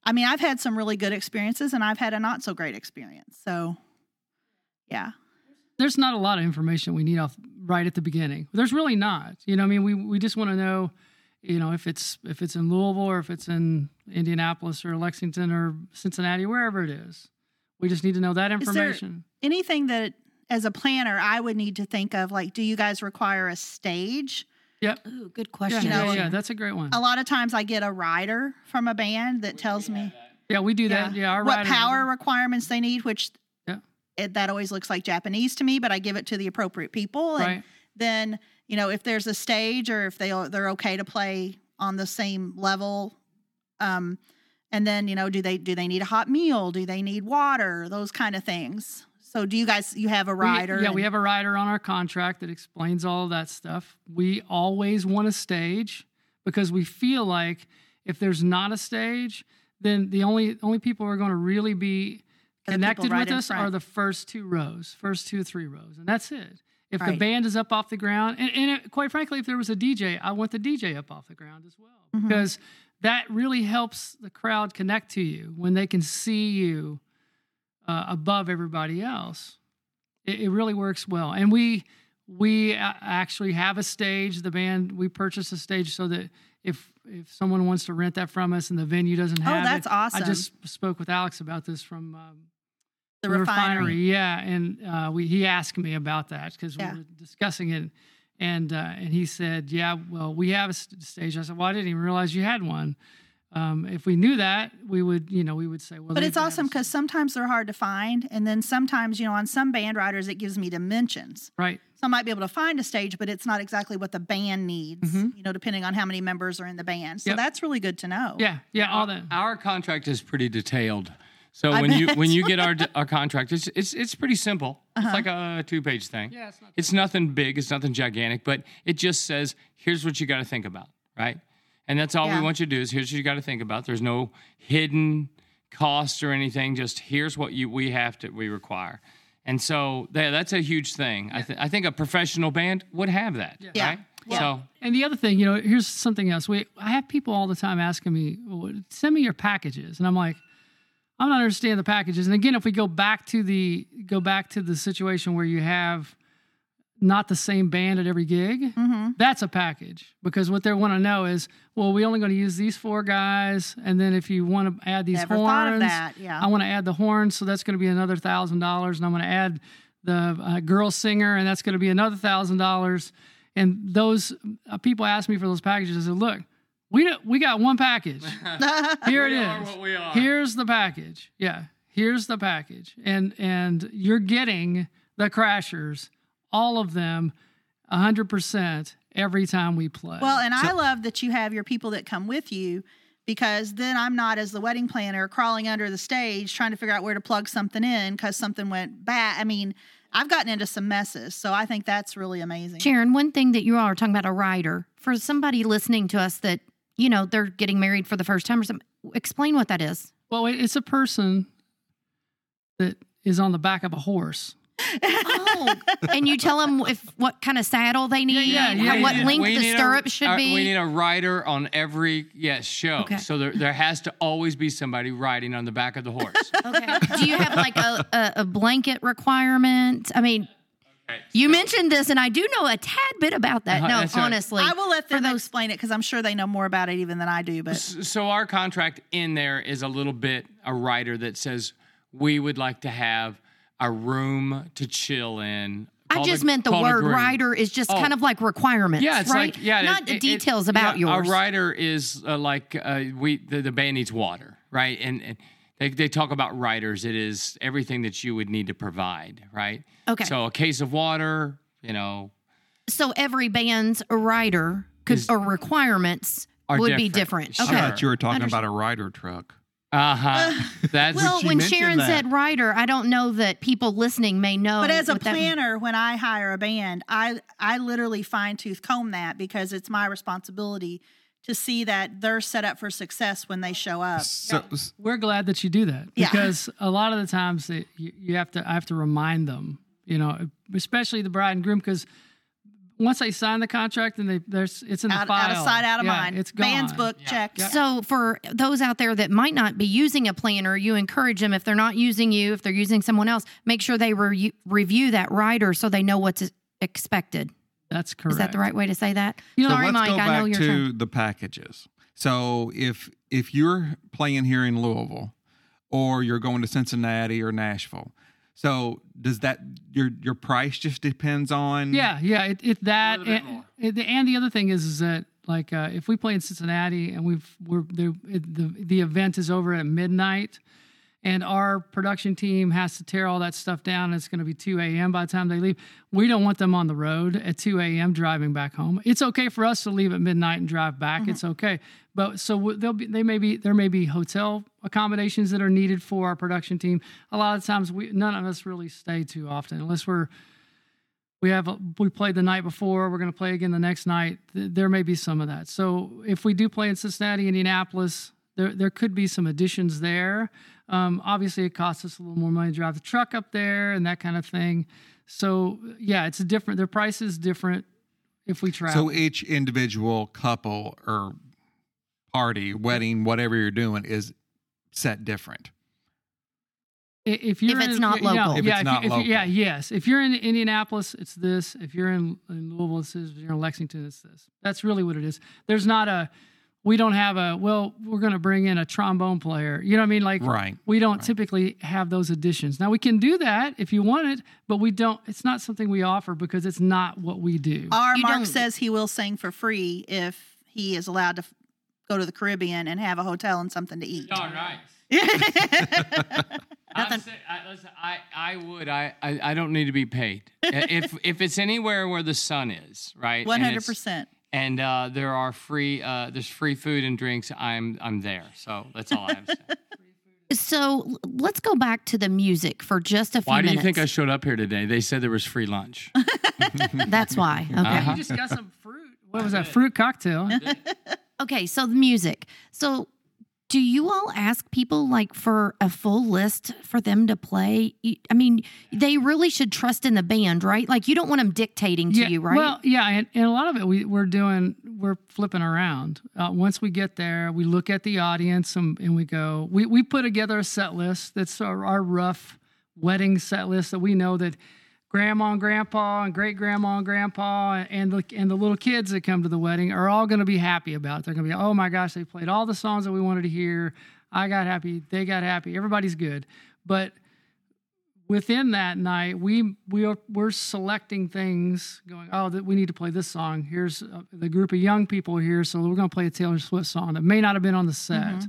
I mean, I've had some really good experiences, and I've had a not-so-great experience. So, yeah. There's not a lot of information we need off right at the beginning. There's really not. You know, I mean, we, we just want to know, you know, if it's if it's in Louisville or if it's in Indianapolis or Lexington or Cincinnati, wherever it is. We just need to know that information. Anything that, as a planner, I would need to think of, like, do you guys require a stage? Yep. Ooh, good question. Yeah, you know, yeah, yeah, that's a great one. A lot of times I get a rider from a band that we tells me. That. Yeah, we do yeah, that. Yeah, our What power are. requirements they need, which yeah. it, that always looks like Japanese to me, but I give it to the appropriate people. And right. then, you know, if there's a stage or if they, they're okay to play on the same level, um, and then, you know, do they do they need a hot meal? Do they need water? Those kind of things. So do you guys, you have a rider? We, yeah, and- we have a rider on our contract that explains all of that stuff. We always want a stage because we feel like if there's not a stage, then the only only people who are going to really be connected right with us front. are the first two rows, first two or three rows. And that's it. If right. the band is up off the ground, and, and it, quite frankly, if there was a D J, I want the D J up off the ground as well mm-hmm. because that really helps the crowd connect to you when they can see you uh, above everybody else. It, it really works well. And we we actually have a stage. The band, we purchased a stage so that if if someone wants to rent that from us and the venue doesn't have it. Oh, that's it, awesome. I just spoke with Alex about this from um, The Refinery. Refinery. Yeah, and uh, we he asked me about that because yeah. we were discussing it. And uh, and he said, yeah, well, we have a stage. I said, well, I didn't even realize you had one. Um, if we knew that, we would, you know, we would say, well. But it's awesome because sometimes they're hard to find. And then sometimes, you know, on some band riders, it gives me dimensions. Right. So I might be able to find a stage, but it's not exactly what the band needs, mm-hmm. you know, depending on how many members are in the band. So yep. that's really good to know. Yeah, yeah, all that. Our contract is pretty detailed. So I when bet. you when you get our our contract, it's it's it's pretty simple. Uh-huh. It's like a two page thing. Yeah, it's not it's nothing big. It's nothing gigantic, but it just says here's what you got to think about, right? And that's all yeah. we want you to do is here's what you got to think about. There's no hidden cost or anything. Just here's what you we have to we require. And so yeah, that's a huge thing. Yeah. I th- I think a professional band would have that, yeah. right? Yeah. So and the other thing, you know, here's something else. We I have people all the time asking me, send me your packages, and I'm like, I'm not understanding the packages. And again, if we go back to the go back to the situation where you have not the same band at every gig, mm-hmm. that's a package. Because what they want to know is, well, we're only going to use these four guys, and then if you want to add these Never horns, thought of that. Yeah. I want to add the horns, so that's going to be another thousand dollars, and I'm going to add the uh, girl singer, and that's going to be another thousand dollars. And those uh, people ask me for those packages. I said, look. We do, we got one package. Here it is. We are what we are. Here's the package. Yeah, here's the package. And and you're getting the Crashers, all of them, one hundred percent every time we play. Well, and so, I love that you have your people that come with you, because then I'm not, as the wedding planner, crawling under the stage trying to figure out where to plug something in because something went bad. I mean, I've gotten into some messes, so I think that's really amazing. Sharon, one thing that you all are talking about, a rider, for somebody listening to us that, you know, they're getting married for the first time or something. Explain what that is. Well, it's a person that is on the back of a horse. Oh, and you tell them if what kind of saddle they need, yeah, yeah, yeah, what yeah. length we the stirrup a, should our, be. We need a rider on every yes show, okay. so there there has to always be somebody riding on the back of the horse. Okay. Do you have like a, a, a blanket requirement? I mean. Right, so. You mentioned this, and I do know a tad bit about that. Uh-huh, no, honestly. Right. I will let them those, explain it, because I'm sure they know more about it even than I do. But So our contract in there is a little bit a rider that says we would like to have a room to chill in. I just the, meant the word rider is just oh. kind of like requirements, yeah, it's right? Like, yeah, Not it, the it, details it, about yeah, yours. A rider is uh, like uh, we the, the band needs water, right? And, and They they talk about riders. It is everything that you would need to provide, right? Okay. So a case of water, you know. So every band's rider could, is, or requirements would different. be different. Okay. I thought you were talking about a rider truck. Uh-huh. That's well, when Sharon that. said rider, I don't know that people listening may know. But as a planner, when I hire a band, I I literally fine-tooth comb that, because it's my responsibility to see that they're set up for success when they show up. So, we're glad that you do that, because yeah. a lot of the times that you, you have to, I have to remind them, you know, especially the bride and groom, because once they sign the contract and they there's it's in the out, file, out of sight, out of yeah, mind. It's gone. Band's book yeah. check. Yeah. So for those out there that might not be using a planner, you encourage them, if they're not using you, if they're using someone else, make sure they re- review that rider so they know what's expected. That's correct. Is that the right way to say that? So Sorry, let's Mike, go back I know you're to trying. the packages. So if if you're playing here in Louisville, or you're going to Cincinnati or Nashville, so does that your your price just depends on? Yeah, yeah. It, it that and, it, and the other thing is, is that like uh, if we play in Cincinnati and we've we're the, the the event is over at midnight, and our production team has to tear all that stuff down, and it's going to be two a.m. by the time they leave. We don't want them on the road at two a.m. driving back home. It's okay for us to leave at midnight and drive back. Mm-hmm. It's okay. But so they'll be, they may be, there may be hotel accommodations that are needed for our production team. A lot of times, we none of us really stay too often unless we're we have we played the night before. We're going to play again the next night. There may be some of that. So if we do play in Cincinnati, Indianapolis, There there could be some additions there. Um, obviously, it costs us a little more money to drive the truck up there and that kind of thing. So, yeah, it's a different. Their price is different if we travel. So each individual couple or party, wedding, whatever you're doing, is set different. If you're if it's in, not local. You know, if yeah, it's if not you, local. If you, yeah, yes. If you're in Indianapolis, it's this. If you're in, in Louisville, it's this. If you're in Lexington, it's this. That's really what it is. There's not a... We don't have a, well, we're going to bring in a trombone player. You know what I mean? Like, right. we don't right. typically have those additions. Now, we can do that if you want it, but we don't, it's not something we offer because it's not what we do. Our you Mark don't. says he will sing for free if he is allowed to f- go to the Caribbean and have a hotel and something to eat. All right. Nothing. Say, I, listen, I, I would. I, I, I don't need to be paid. if if it's anywhere where the sun is, right? one hundred percent. And uh, there are free, uh, there's free food and drinks. I'm I'm there, so that's all I have to say. So let's go back to the music for just a few minutes. Why do minutes. you think I showed up here today? They said there was free lunch. That's why. Okay. Uh-huh. You just got some fruit. What was that? Fruit cocktail. Okay, so the music. So do you all ask people, like, for a full list for them to play? I mean, they really should trust in the band, right? Like, you don't want them dictating to yeah, you, right? Well, yeah, and, and a lot of it we, we're doing, we're flipping around. Uh, once we get there, we look at the audience and, and we go, we, we put together a set list that's our, our rough wedding set list that we know that Grandma and Grandpa and great-grandma and Grandpa and the, and the little kids that come to the wedding are all going to be happy about it. They're going to be, oh, my gosh, they played all the songs that we wanted to hear. I got happy. They got happy. Everybody's good. But within that night, we, we are, we're selecting things going, oh, we need to play this song. Here's the group of young people here, so we're going to play a Taylor Swift song that may not have been on the set. Mm-hmm.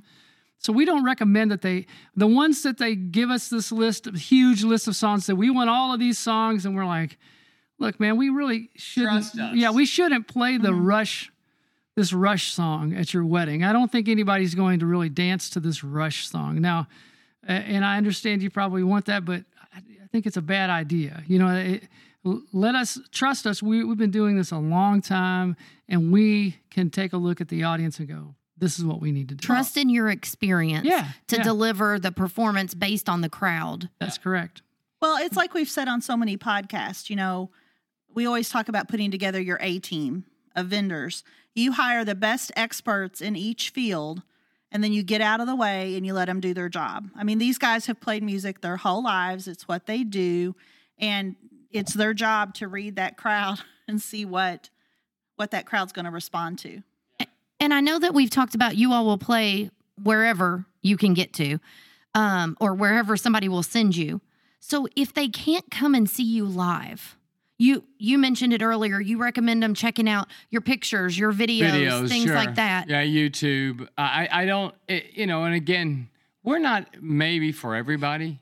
So we don't recommend that they, the ones that they give us this list, a huge list of songs that we want all of these songs. And we're like, look, man, we really shouldn't. Yeah, we shouldn't play the mm-hmm. Rush, this Rush song at your wedding. I don't think anybody's going to really dance to this Rush song. Now, and I understand you probably want that, but I think it's a bad idea. You know, it, let us, trust us. We, we've been doing this a long time and we can take a look at the audience and go, this is what we need to do. Trust in your experience yeah, to yeah. deliver the performance based on the crowd. That's correct. Well, it's like we've said on so many podcasts, you know, we always talk about putting together your A-team of vendors. You hire the best experts in each field, and then you get out of the way and you let them do their job. I mean, these guys have played music their whole lives. It's what they do, and it's their job to read that crowd and see what what that crowd's going to respond to. And I know that we've talked about you all will play wherever you can get to um, or wherever somebody will send you. So if they can't come and see you live, you you mentioned it earlier, you recommend them checking out your pictures, your videos, videos things sure. like that. Yeah, YouTube. I, I don't, it, you know, and again, we're not maybe for everybody.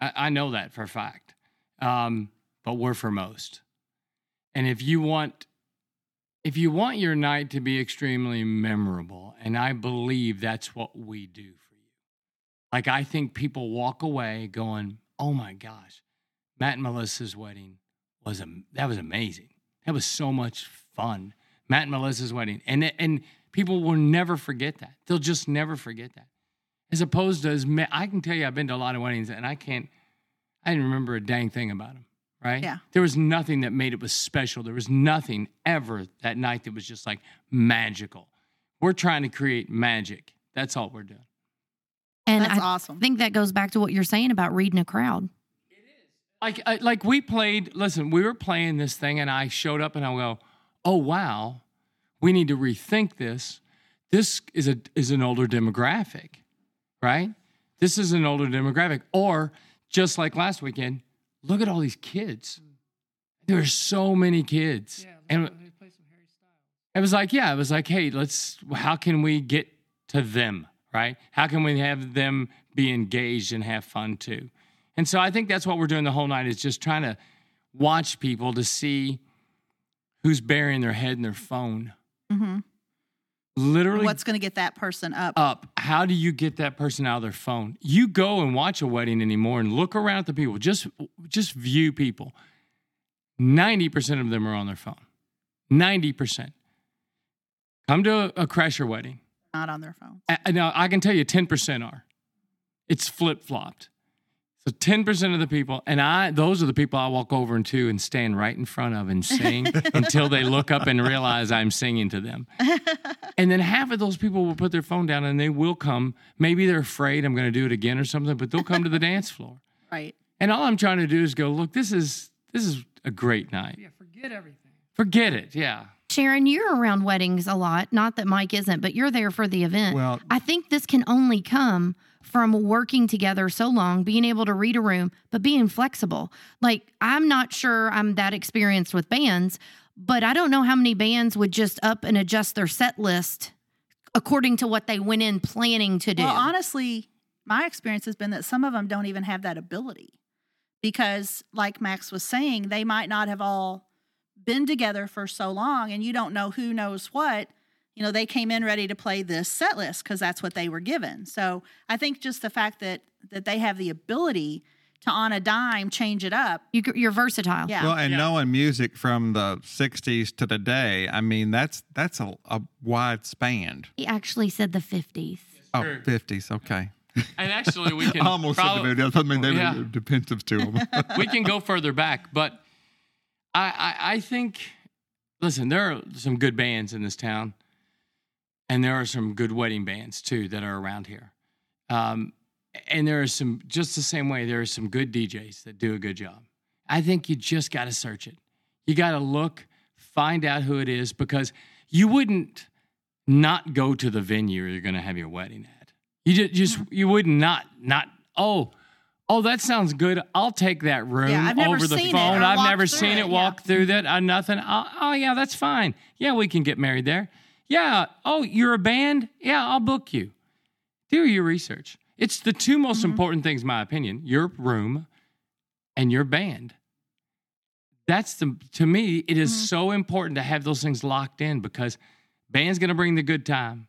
I, I know that for a fact, um, but we're for most. And if you want... If you want your night to be extremely memorable, and I believe that's what we do for you. Like, I think people walk away going, oh my gosh, Matt and Melissa's wedding was a, that was amazing. That was so much fun. Matt and Melissa's wedding. And, and people will never forget that. They'll just never forget that. As opposed to, as, I can tell you, I've been to a lot of weddings and I can't, I didn't remember a dang thing about them. Right? Yeah. There was nothing that made it was special. There was nothing ever that night that was just like magical. We're trying to create magic. That's all we're doing. And That's I awesome. think that goes back to what you're saying about reading a crowd. It is. Like, I, like we played, listen, we were playing this thing and I showed up and I go, oh, wow, we need to rethink this. This is a is an older demographic, right? This is an older demographic. Or just like last weekend, look at all these kids. There are so many kids. Yeah, and they play some Harry Styles. It was like, yeah, it was like, hey, let's, how can we get to them, right? How can we have them be engaged and have fun too? And so I think that's what we're doing the whole night is just trying to watch people to see who's burying their head in their phone. Mm-hmm. Literally. What's going to get that person up? Up. How do you get that person out of their phone? You go and watch a wedding anymore and look around at the people. Just just view people. ninety percent of them are on their phone. ninety percent. Come to a, a crasher wedding. Not on their phone. Now, I can tell you ten percent are. It's flip-flopped. So ten percent of the people, and I those are the people I walk over to and stand right in front of and sing until they look up and realize I'm singing to them. And then half of those people will put their phone down and they will come. Maybe they're afraid I'm going to do it again or something, but they'll come to the dance floor. Right. And all I'm trying to do is go, look, this is this is a great night. Yeah, forget everything. Forget it, yeah. Sharon, you're around weddings a lot. Not that Mike isn't, but you're there for the event. Well, I think this can only come from working together so long, being able to read a room, but being flexible. Like, I'm not sure I'm that experienced with bands, but I don't know how many bands would just up and adjust their set list according to what they went in planning to do. Well, honestly, my experience has been that some of them don't even have that ability because, like Max was saying, they might not have all been together for so long and you don't know who knows what You know, they came in ready to play this set list because that's what they were given. So I think just the fact that that they have the ability to, on a dime, change it up. You, you're versatile. Yeah. Well, and yeah. knowing music from the sixties to today, I mean, that's that's a, a wide span. He actually said the fifties. Oh, fifties, okay. And actually, we can... I almost probably, said the fifties. I mean, they were yeah. defensive to them. We can go further back, but I, I, I think... Listen, there are some good bands in this town, and there are some good wedding bands, too, that are around here. Um, and there are some, just the same way, there are some good D Js that do a good job. I think you just got to search it. You got to look, find out who it is, because you wouldn't not go to the venue you're going to have your wedding at. You just, just you would not, not, oh, oh, that sounds good. I'll take that room yeah, over the phone. I've never seen it, walk yeah. through that, I, nothing. I'll, oh, yeah, that's fine. Yeah, we can get married there. Yeah, oh, you're a band? Yeah, I'll book you. Do your research. It's the two most mm-hmm. important things, in my opinion, your room and your band. That's, the to me, it is mm-hmm. so important to have those things locked in, because band's going to bring the good time.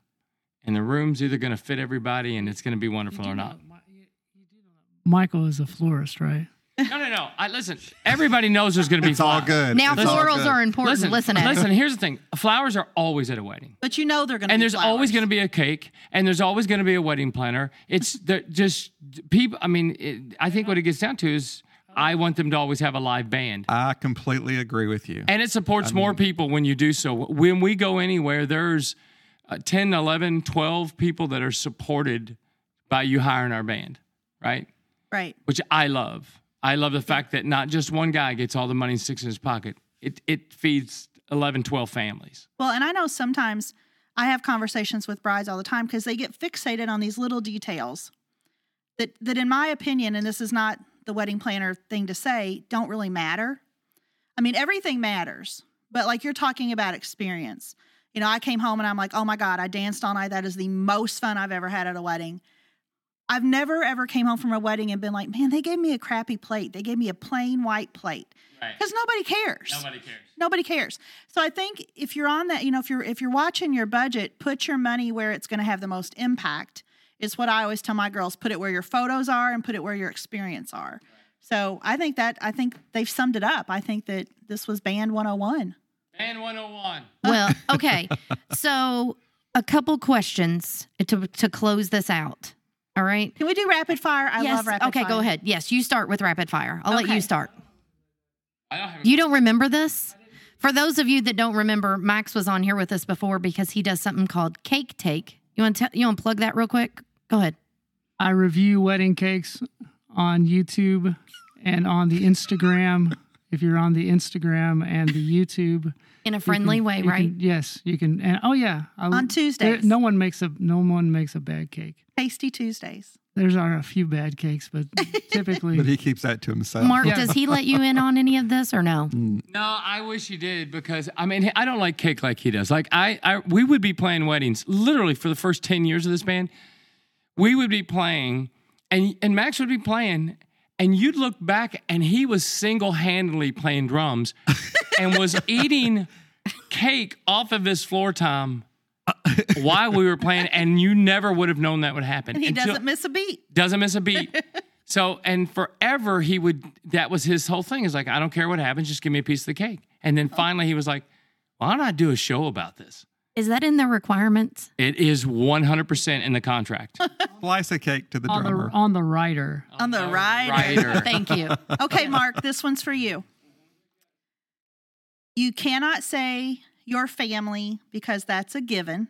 And the room's either going to fit everybody, and it's going to be wonderful or not. Know, you, you do know. Michael is a florist, right? No, no, no. I, listen, everybody knows there's going to be it's flowers. All good. Now listen, florals good. Are important. Listen, listen, listen, here's the thing. Flowers are always at a wedding. But you know they're going to be And there's flowers. Always going to be a cake, and there's always going to be a wedding planner. It's just people. I mean, it, I think what it gets down to is I want them to always have a live band. I completely agree with you. And it supports I mean, more people when you do so. When we go anywhere, there's... Uh, ten, eleven, twelve people that are supported by you hiring our band, right? Right. Which I love. I love the fact that not just one guy gets all the money and sticks in his pocket. It it feeds eleven, twelve families. Well, and I know sometimes I have conversations with brides all the time because they get fixated on these little details that, that in my opinion, and this is not the wedding planner thing to say, don't really matter. I mean, everything matters, but like you're talking about experience. You know, I came home and I'm like, oh, my God, I danced all night. That is the most fun I've ever had at a wedding. I've never, ever came home from a wedding and been like, man, they gave me a crappy plate. They gave me a plain white plate. Right. Because nobody cares. Nobody cares. Nobody cares. So I think if you're on that, you know, if you're if you're watching your budget, put your money where it's going to have the most impact is what I always tell my girls. Put it where your photos are and put it where your experience are. Right. So I think that I think they've summed it up. I think that this was Band one oh one. And one oh one. Well, okay. So a couple questions to to close this out. All right. Can we do rapid fire? I yes. love rapid okay, fire. Okay, go ahead. Yes, you start with rapid fire. I'll okay. let you start. I don't have you don't remember this? For those of you that don't remember, Max was on here with us before because he does something called cake take. You want to you want to plug that real quick? Go ahead. I review wedding cakes on YouTube and on the Instagram. If you're on the Instagram and the YouTube, in a friendly can, way, right? Can, yes, you can. And, oh yeah, I, on Tuesdays, there, no one makes a no one makes a bad cake. Tasty Tuesdays. There's are a few bad cakes, but typically, but he keeps that to himself. Mark, yeah. does he let you in on any of this or no? No, I wish he did because I mean I don't like cake like he does. Like I, I we would be playing weddings literally for the first ten years of this band. We would be playing, and and Max would be playing. And you'd look back, and he was single-handedly playing drums and was eating cake off of his floor tom while we were playing, and you never would have known that would happen. And he Until, doesn't miss a beat. Doesn't miss a beat. So, and forever he would, that was his whole thing. Is like, I don't care what happens, just give me a piece of the cake. And then finally he was like, why don't I do a show about this? Is that in the requirements? It is one hundred percent in the contract. Slice a cake to the on drummer. The, on the rider. On, on the, the rider. rider. Thank you. Okay, Mark, this one's for you. You cannot say your family because that's a given.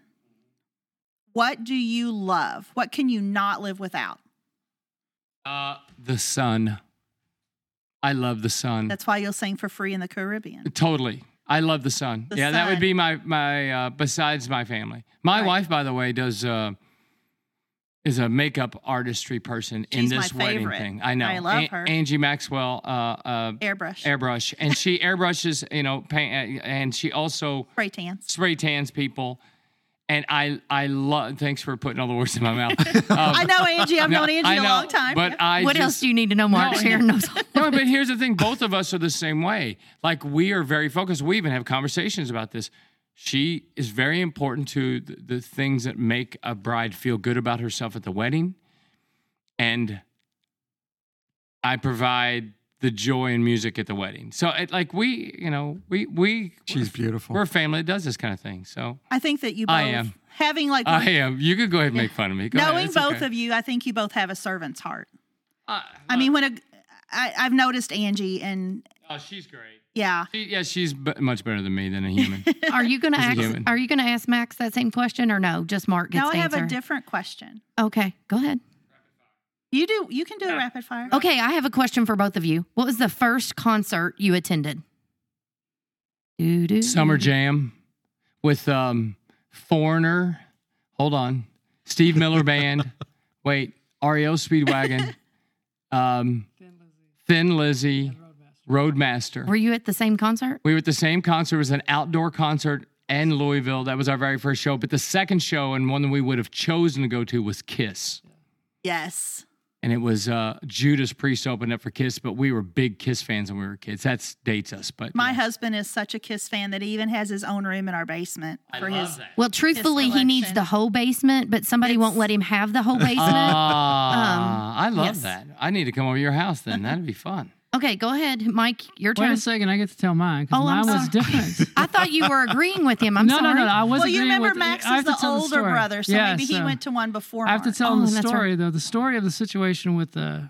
What do you love? What can you not live without? Uh, the sun. I love the sun. That's why you'll sing for free in the Caribbean. Totally. I love the sun. The yeah, sun. That would be my my uh, besides my family. My right. wife, by the way, does uh, is a makeup artistry person. She's in this my wedding thing. I know. I love a- her. Angie Maxwell, uh, uh, airbrush, airbrush, and she airbrushes. You know, paint, and she also spray tans, spray tans people. And I, I love. Thanks for putting all the words in my mouth. Um, I know Angie. I've no, known Angie I know, a long time. But I what just, else do you need to know, Mark? No, Sharon knows. No, but here's the thing. Both of us are the same way. Like we are very focused. We even have conversations about this. She is very important to the, the things that make a bride feel good about herself at the wedding. And I provide the joy and music at the wedding. So, it, like, we, you know, we... we She's beautiful. We're a family that does this kind of thing, so... I think that you both... I am. Having, like... I am. You could go ahead and make fun of me. Go Knowing ahead, both okay. of you, I think you both have a servant's heart. Uh, I mean, when a... I, I've noticed Angie and... Oh, she's great. Yeah. She, yeah, she's b- much better than me than a human. Are you going to ask Are you going to ask Max that same question or no? Just Mark gets no, to answer. No, I have a different question. Okay, go ahead. You do. You can do yeah. a rapid fire. Okay, I have a question for both of you. What was the first concert you attended? Doo-doo. Summer Jam with um, Foreigner. Hold on, Steve Miller Band. Wait, R E O Speedwagon. um, Thin Lizzy. Thin Lizzy. Roadmaster. Roadmaster. Were you at the same concert? We were at the same concert. It was an outdoor concert in Louisville. That was our very first show. But the second show and one that we would have chosen to go to was Kiss. Yes. And it was uh, Judas Priest opened up for Kiss, but we were big Kiss fans when we were kids. That dates us, but my yeah. husband is such a Kiss fan that he even has his own room in our basement for I love his. That. Well, truthfully, he needs the whole basement, but somebody it's, won't let him have the whole basement. Uh, um, I love yes. that. I need to come over to your house then. That'd be fun. Okay, go ahead, Mike. Your turn. Wait a second, I get to tell mine because oh, mine was different. I thought you were agreeing with him. I'm no, sorry. No, no, no. I wasn't. Well, you remember with, Max is the older the brother, so yeah, maybe so he went to one before. I have Mark. to tell him oh, the story right. though. The story of the situation with the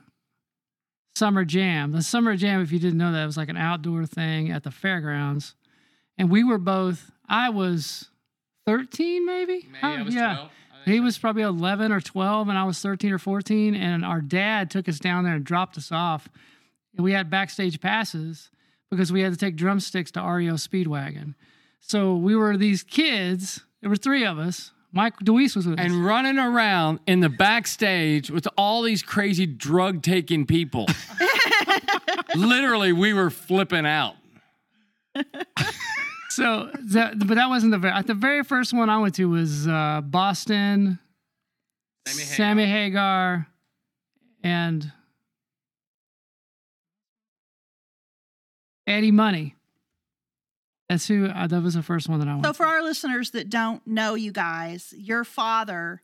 Summer Jam. The Summer Jam, if you didn't know that, it was like an outdoor thing at the fairgrounds, and we were both. I was thirteen, maybe. maybe I, I was yeah. twelve. He was probably eleven or twelve, and I was thirteen or fourteen. And our dad took us down there and dropped us off. And we had backstage passes because we had to take drumsticks to R E O Speedwagon. So we were these kids. There were three of us. Mike DeWeese was with us. And running around in the backstage with all these crazy drug-taking people. Literally, we were flipping out. So, that, but that wasn't the very... The very first one I went to was uh, Boston, Sammy Hagar. Sammy Hagar, and... Eddie Money. That's who, uh, that was the first one that I went So for to. Our listeners that don't know you guys, your father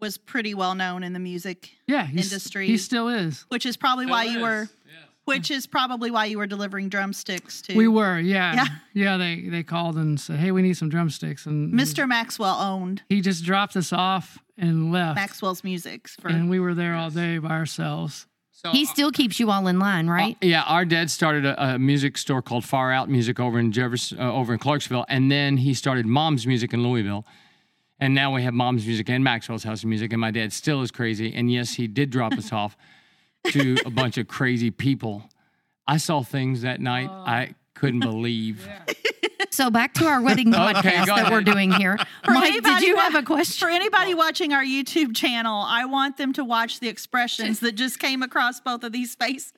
was pretty well known in the music yeah, he's, industry. He still is. Which is probably still why is. you were, yeah. which is probably why you were delivering drumsticks to. We were, yeah. Yeah, yeah they, they called and said, hey, we need some drumsticks. And Mister And Maxwell owned. He just dropped us off and left. Maxwell's Music. For, and we were there yes. all day by ourselves. So, he still keeps you all in line, right? Uh, yeah, our dad started a, a music store called Far Out Music over in Jefferson, uh, over in Clarksville, and then he started Mom's Music in Louisville, and now we have Mom's Music and Maxwell's House of Music, and my dad still is crazy, and yes, he did drop us off to a bunch of crazy people. I saw things that night uh, I couldn't believe. Yeah. So back to our wedding podcast okay, that we're doing here. For Mike, did you wa- have a question? For anybody watching our YouTube channel, I want them to watch the expressions that just came across both of these faces.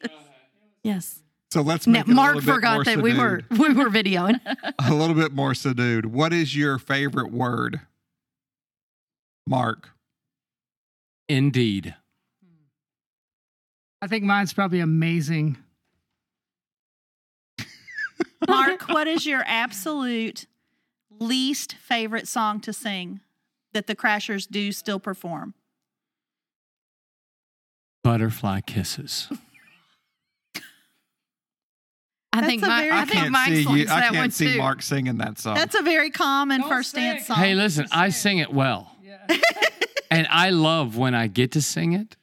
Yes. So let's make now, it Mark a little bit more subdued. Mark forgot that we were we were videoing. A little bit more subdued. What is your favorite word, Mark? Indeed. I think mine's probably amazing. Mark, what is your absolute least favorite song to sing that the Crashers do still perform? Butterfly Kisses. I think Mike. I think Mike sings that one too. I can't see Mark singing that song. That's a very common first dance song. Hey, listen, I sing it well, yeah. And I love when I get to sing it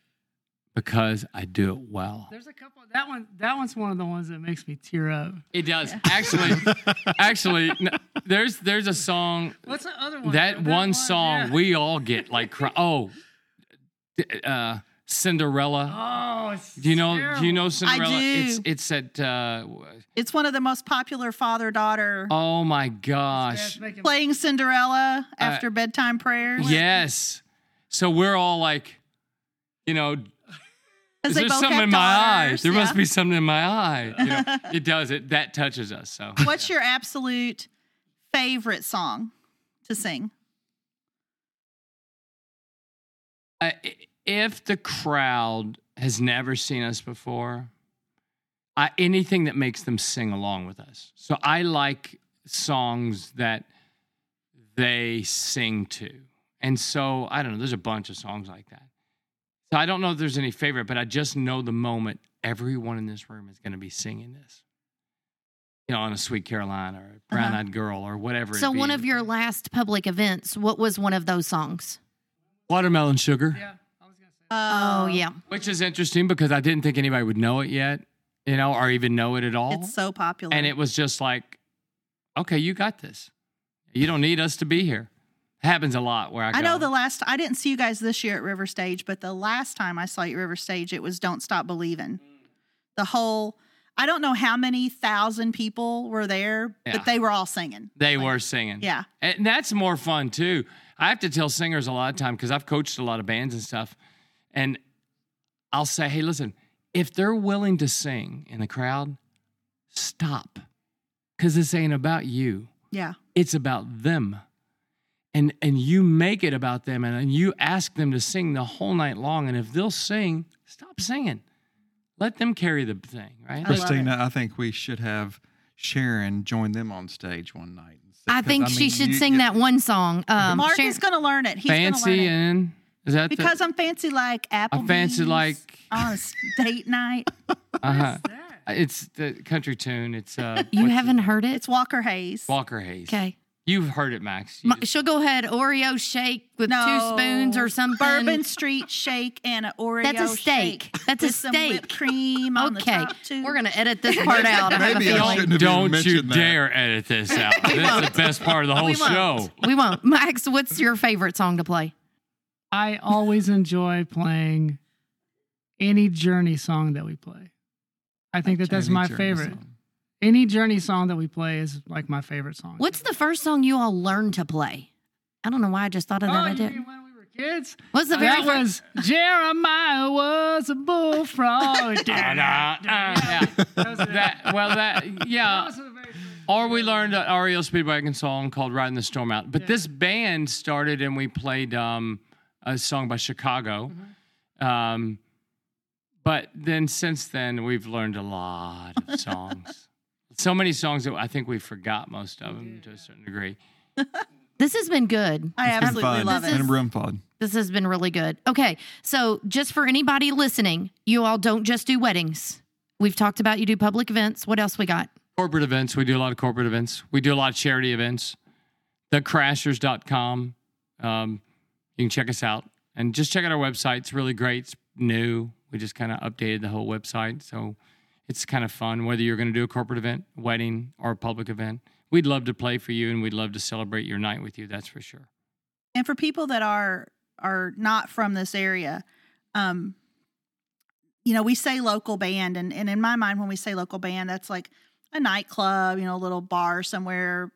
because I do it well. There's a couple. That one, that one's one of the ones that makes me tear up. It does. Yeah. Actually, actually, no, there's there's a song. What's the other one? That, that one, one song yeah. we all get like cry, oh, uh, Cinderella. Oh, it's do you know? Terrible. Do you know Cinderella? I do. It's it's at. Uh, it's one of the most popular father-daughter. Oh my gosh! Playing Cinderella after uh, bedtime prayers. Yes. So we're all like, you know. Is there something in my eye? There yeah. must be something in my eye. You know, it does. It that touches us. So, what's your absolute favorite song to sing? Uh, if the crowd has never seen us before, I, anything that makes them sing along with us. So I like songs that they sing to. And so, I don't know, there's a bunch of songs like that. So I don't know if there's any favorite, but I just know the moment everyone in this room is going to be singing this. You know, on a Sweet Caroline or a Brown Eyed uh-huh. Girl or whatever. So one of your last public events, what was one of those songs? Watermelon Sugar. Yeah, I was going to say that. Oh, yeah. Which is interesting because I didn't think anybody would know it yet, you know, or even know it at all. It's so popular. And it was just like, okay, you got this. You don't need us to be here. Happens a lot where I go. I know the last, I didn't see you guys this year at River Stage, but the last time I saw you at River Stage, it was Don't Stop Believin'. The whole, I don't know how many thousand people were there, yeah. but they were all singing. They like, were singing. Yeah. And that's more fun too. I have to tell singers a lot of time because I've coached a lot of bands and stuff. And I'll say, hey, listen, if they're willing to sing in the crowd, stop. Because this ain't about you. Yeah. It's about them. And and you make it about them, and, and you ask them to sing the whole night long. And if they'll sing, stop singing. Let them carry the thing, right? Kristina, I, I think we should have Sharon join them on stage one night. I think I mean, she should you, sing you, that one song. Um, Mark Sharon, is going to learn it. He's fancy learn it. and is that because the, I'm fancy like Applebee's. I'm fancy like on a date night. Uh-huh. It's the country tune. It's uh, you haven't it? heard it. It's Walker Hayes. Walker Hayes. Okay. You've heard it, Max. You She'll go ahead, Oreo shake with no, two spoons or something. Bourbon Street shake and an Oreo shake. That's a steak. Shake. That's a steak. Some whipped cream on the top too. We're going to edit this part out. Maybe I shouldn't have Don't even you that. dare edit this out. This is the best part of the whole we show. We won't. Max, what's your favorite song to play? I always enjoy playing any Journey song that we play. I think like that that's my Journey favorite. Song. Any Journey song that we play is like my favorite song. What's the first song you all learned to play? I don't know why I just thought of that. Oh, you mean when we were kids? What's the very first? That was Jeremiah was a bullfrog. da, da, da, yeah. that, well, that, yeah. Or we learned an R E O Speedwagon song called Riding the Storm Out. But yeah. this band started and we played um, a song by Chicago. Mm-hmm. Um, but then since then, we've learned a lot of songs. So many songs that I think we forgot most of them yeah. to a certain degree. This has been good. I it's absolutely fun. love this it. It's been room fun. This has been really good. Okay, so just for anybody listening, you all don't just do weddings. We've talked about you do public events. What else we got? Corporate events. We do a lot of corporate events. We do a lot of charity events. the crashers dot com. Um, you can check us out. And just check out our website. It's really great. It's new. We just kind of updated the whole website, so... It's kind of fun, whether you're going to do a corporate event, wedding, or a public event. We'd love to play for you, and we'd love to celebrate your night with you, that's for sure. And for people that are are not from this area, um, you know, we say local band, and, and in my mind, when we say local band, that's like a nightclub, you know, a little bar somewhere.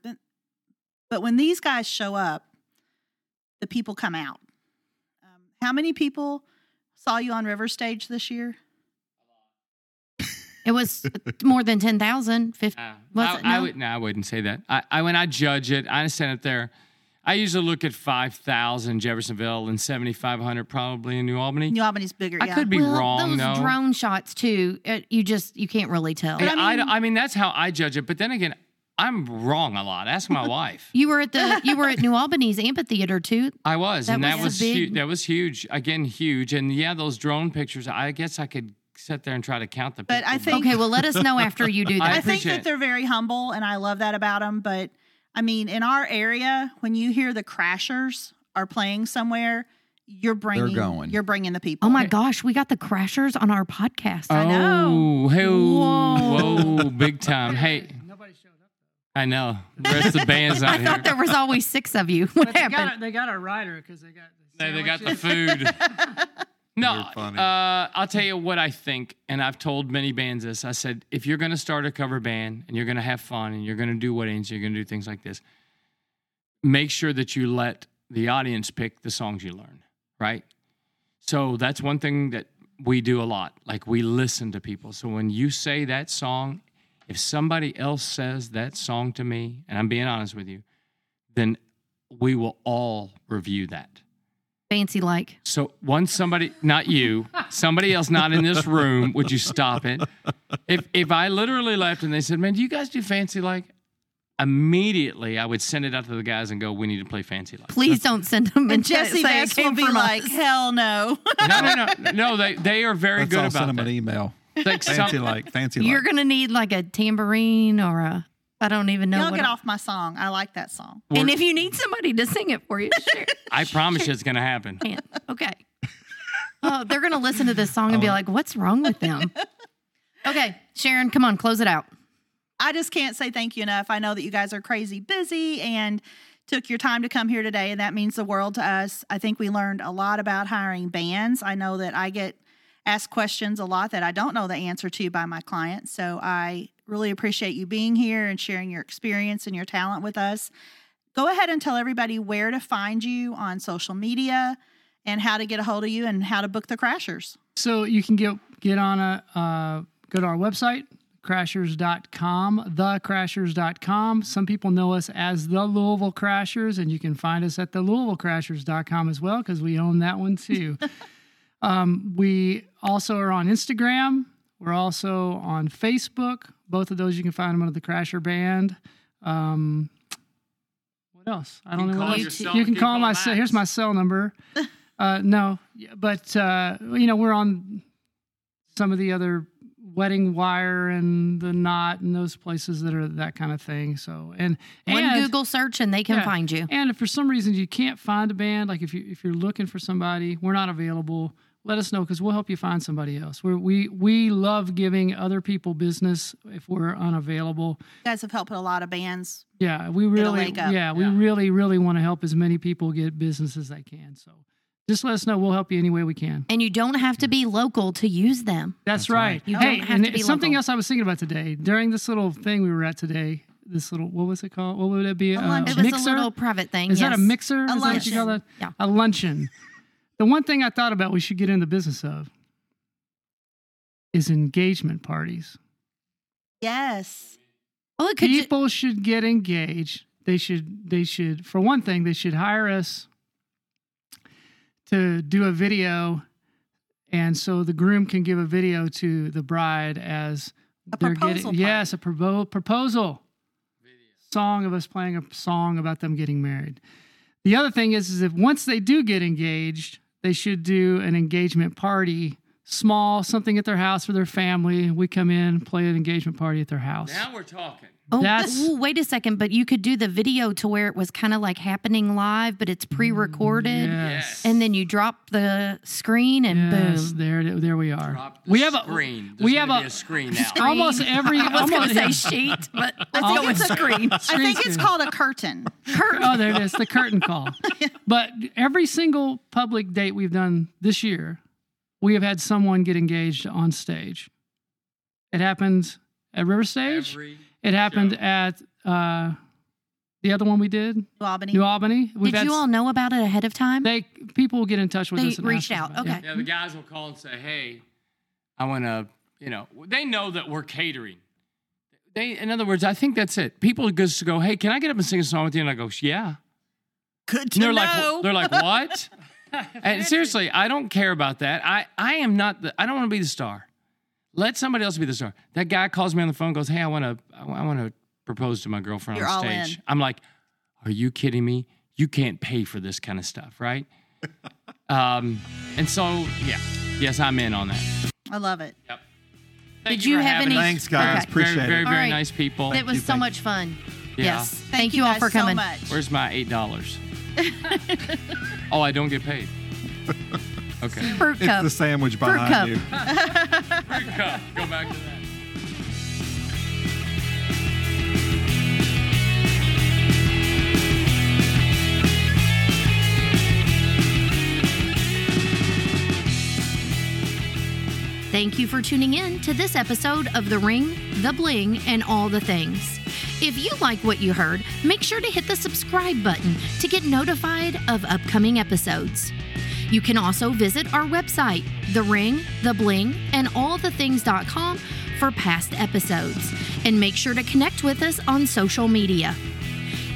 But when these guys show up, the people come out. Um, how many people saw you on River Stage this year? It was more than ten thousand. Uh, I, I, no? no, I wouldn't say that. I, I When I judge it, I understand it there. I usually look at five thousand Jeffersonville and seventy-five hundred probably in New Albany. New Albany's bigger, I yeah. I could be well, wrong, those though. Those drone shots, too, it, you just, you can't really tell. I mean, I, I mean, that's how I judge it. But then again, I'm wrong a lot. Ask my wife. You were at the you were at New Albany's amphitheater, too. I was, that and was that was big... huge. That was huge. Again, huge. And, yeah, those drone pictures, I guess I could... sit there and try to count the people. But I think, okay, well, let us know after you do that. I, I think that they're very humble, and I love that about them. But, I mean, in our area, when you hear the Crashers are playing somewhere, you're bringing they're going. You're bringing the people. Oh, my gosh, we got the Crashers on our podcast. Oh, I know. Hey, whoa. whoa, big time. Hey. Nobody showed up. I know. The rest of the band's out I here. I thought there was always six of you. What but happened? They got, they got a rider because they got the they, they got the food. No, uh, I'll tell you what I think, and I've told many bands this. I said, if you're going to start a cover band and you're going to have fun and you're going to do weddings, you're going to do things like this, make sure that you let the audience pick the songs you learn, right? So that's one thing that we do a lot. Like, we listen to people. So when you say that song, if somebody else says that song to me, and I'm being honest with you, then we will all review that. Fancy like. So once somebody, not you, somebody else not in this room, would you stop it? If if I literally left and they said, man, do you guys do fancy like? immediately I would send it out to the guys and go, we need to play Fancy Life. Please don't send them. And, and Jesse Bass will be like, us. Hell no. no, no, no. No, they, they are very Let's good all about that. Send them an email. Like fancy some, like, fancy like. You're going to need like a tambourine or a, I don't even know. Y'all get it, off my song. I like that song. We're, and if you need somebody to sing it for you, sure. I promise you it's going to happen. Man, okay. Oh, they're going to listen to this song and be like, what's wrong with them? Okay, Sharon, come on, close it out. I just can't say thank you enough. I know that you guys are crazy busy and took your time to come here today, and that means the world to us. I think we learned a lot about hiring bands. I know that I get asked questions a lot that I don't know the answer to by my clients, so I really appreciate you being here and sharing your experience and your talent with us. Go ahead and tell everybody where to find you on social media and how to get a hold of you and how to book the Crashers. So you can get get on a uh, go to our website, crashers dot com, the crashers dot com. Some people know us as the Louisville Crashers, and you can find us at the louisville crashers dot com as well, because we own that one too. um, we also are on Instagram. We're also on Facebook. Both of those, you can find them under the Crasher Band. Um, what else? I don't you know. What else. You can call my cell. Here's my cell number. Uh, no, but uh, you know, we're on some of the other Wedding Wire and The Knot and those places that are that kind of thing. So and one and, Google search and they can yeah, find you. And if for some reason you can't find a band, like if you if you're looking for somebody, we're not available. Let us know because we'll help you find somebody else. We're, we we love giving other people business if we're unavailable. You guys have helped a lot of bands. Yeah, we really yeah, yeah we really really want to help as many people get business as they can. So. Just let us know. We'll help you any way we can. And you don't have to be local to use them. That's, That's right. You hey, don't have and to be something local. Else I was thinking about today, during this little thing we were at today, this little, what was it called? What would it be? A lunch. Uh, it was mixer? A little private thing. Is yes. that a mixer? A Is luncheon. That what you call that? Yeah. A luncheon. The one thing I thought about we should get in the business of is engagement parties. Yes. Well, could People you- should get engaged. They should, they should, for one thing, they should hire us to do a video, and so the groom can give a video to the bride as a they're getting, yes, a provo- proposal video. Song of us playing a song about them getting married. The other thing is, is if once they do get engaged, they should do an engagement party, small, something at their house for their family. We come in, play an engagement party at their house. Now we're talking. Oh, That's, ooh, wait a second, but you could do the video to where it was kind of like happening live, but it's pre-recorded, yes. and then you drop the screen and yes, boom. There, there we are. Drop the we have screen. A, we have a, a screen now. Screen. Almost every. I was going to say sheet, but I think it's a screen. I think it's called a curtain. Curtain. Oh, there it is, the curtain call. But every single public date we've done this year, we have had someone get engaged on stage. It happens at River Stage. Every It happened show. at uh, the other one we did, New Albany. New Albany. We've did you all know about it ahead of time? They people will get in touch with they us. They reached out. Okay. Yeah. yeah, the guys will call and say, "Hey, I want to," you know, they know that we're catering. They, in other words, I think that's it. People just go, "Hey, can I get up and sing a song with you?" And I go, "Yeah." Good to know. They're like, they're like, "What?" And seriously, I don't care about that. I, I am not the. I don't want to be the star. Let somebody else be the star. That guy calls me on the phone and goes, hey, I want to I want to propose to my girlfriend You're on stage. I'm like, are you kidding me? You can't pay for this kind of stuff, right? um, and so, yeah. Yes, I'm in on that. I love it. Yep. Thank Did you, you have any? Thanks, guys. Okay. Appreciate very, it. Very, very right. nice people. It was thank so you. much fun. Yeah. Yes. Thank, thank you, you all for coming. So much. Where's my eight dollars? Oh, I don't get paid. Okay. Fruit it's cup. The sandwich behind Fruit cup. You. Fruit cup. Go back to that. Thank you for tuning in to this episode of The Ring, The Bling, and All the Things. If you like what you heard, make sure to hit the subscribe button to get notified of upcoming episodes. You can also visit our website, The Ring, The Bling, and all the things dot com for past episodes. And make sure to connect with us on social media.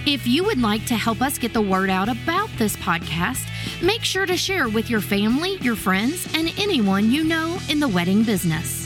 If you would like to help us get the word out about this podcast, make sure to share with your family, your friends, and anyone you know in the wedding business.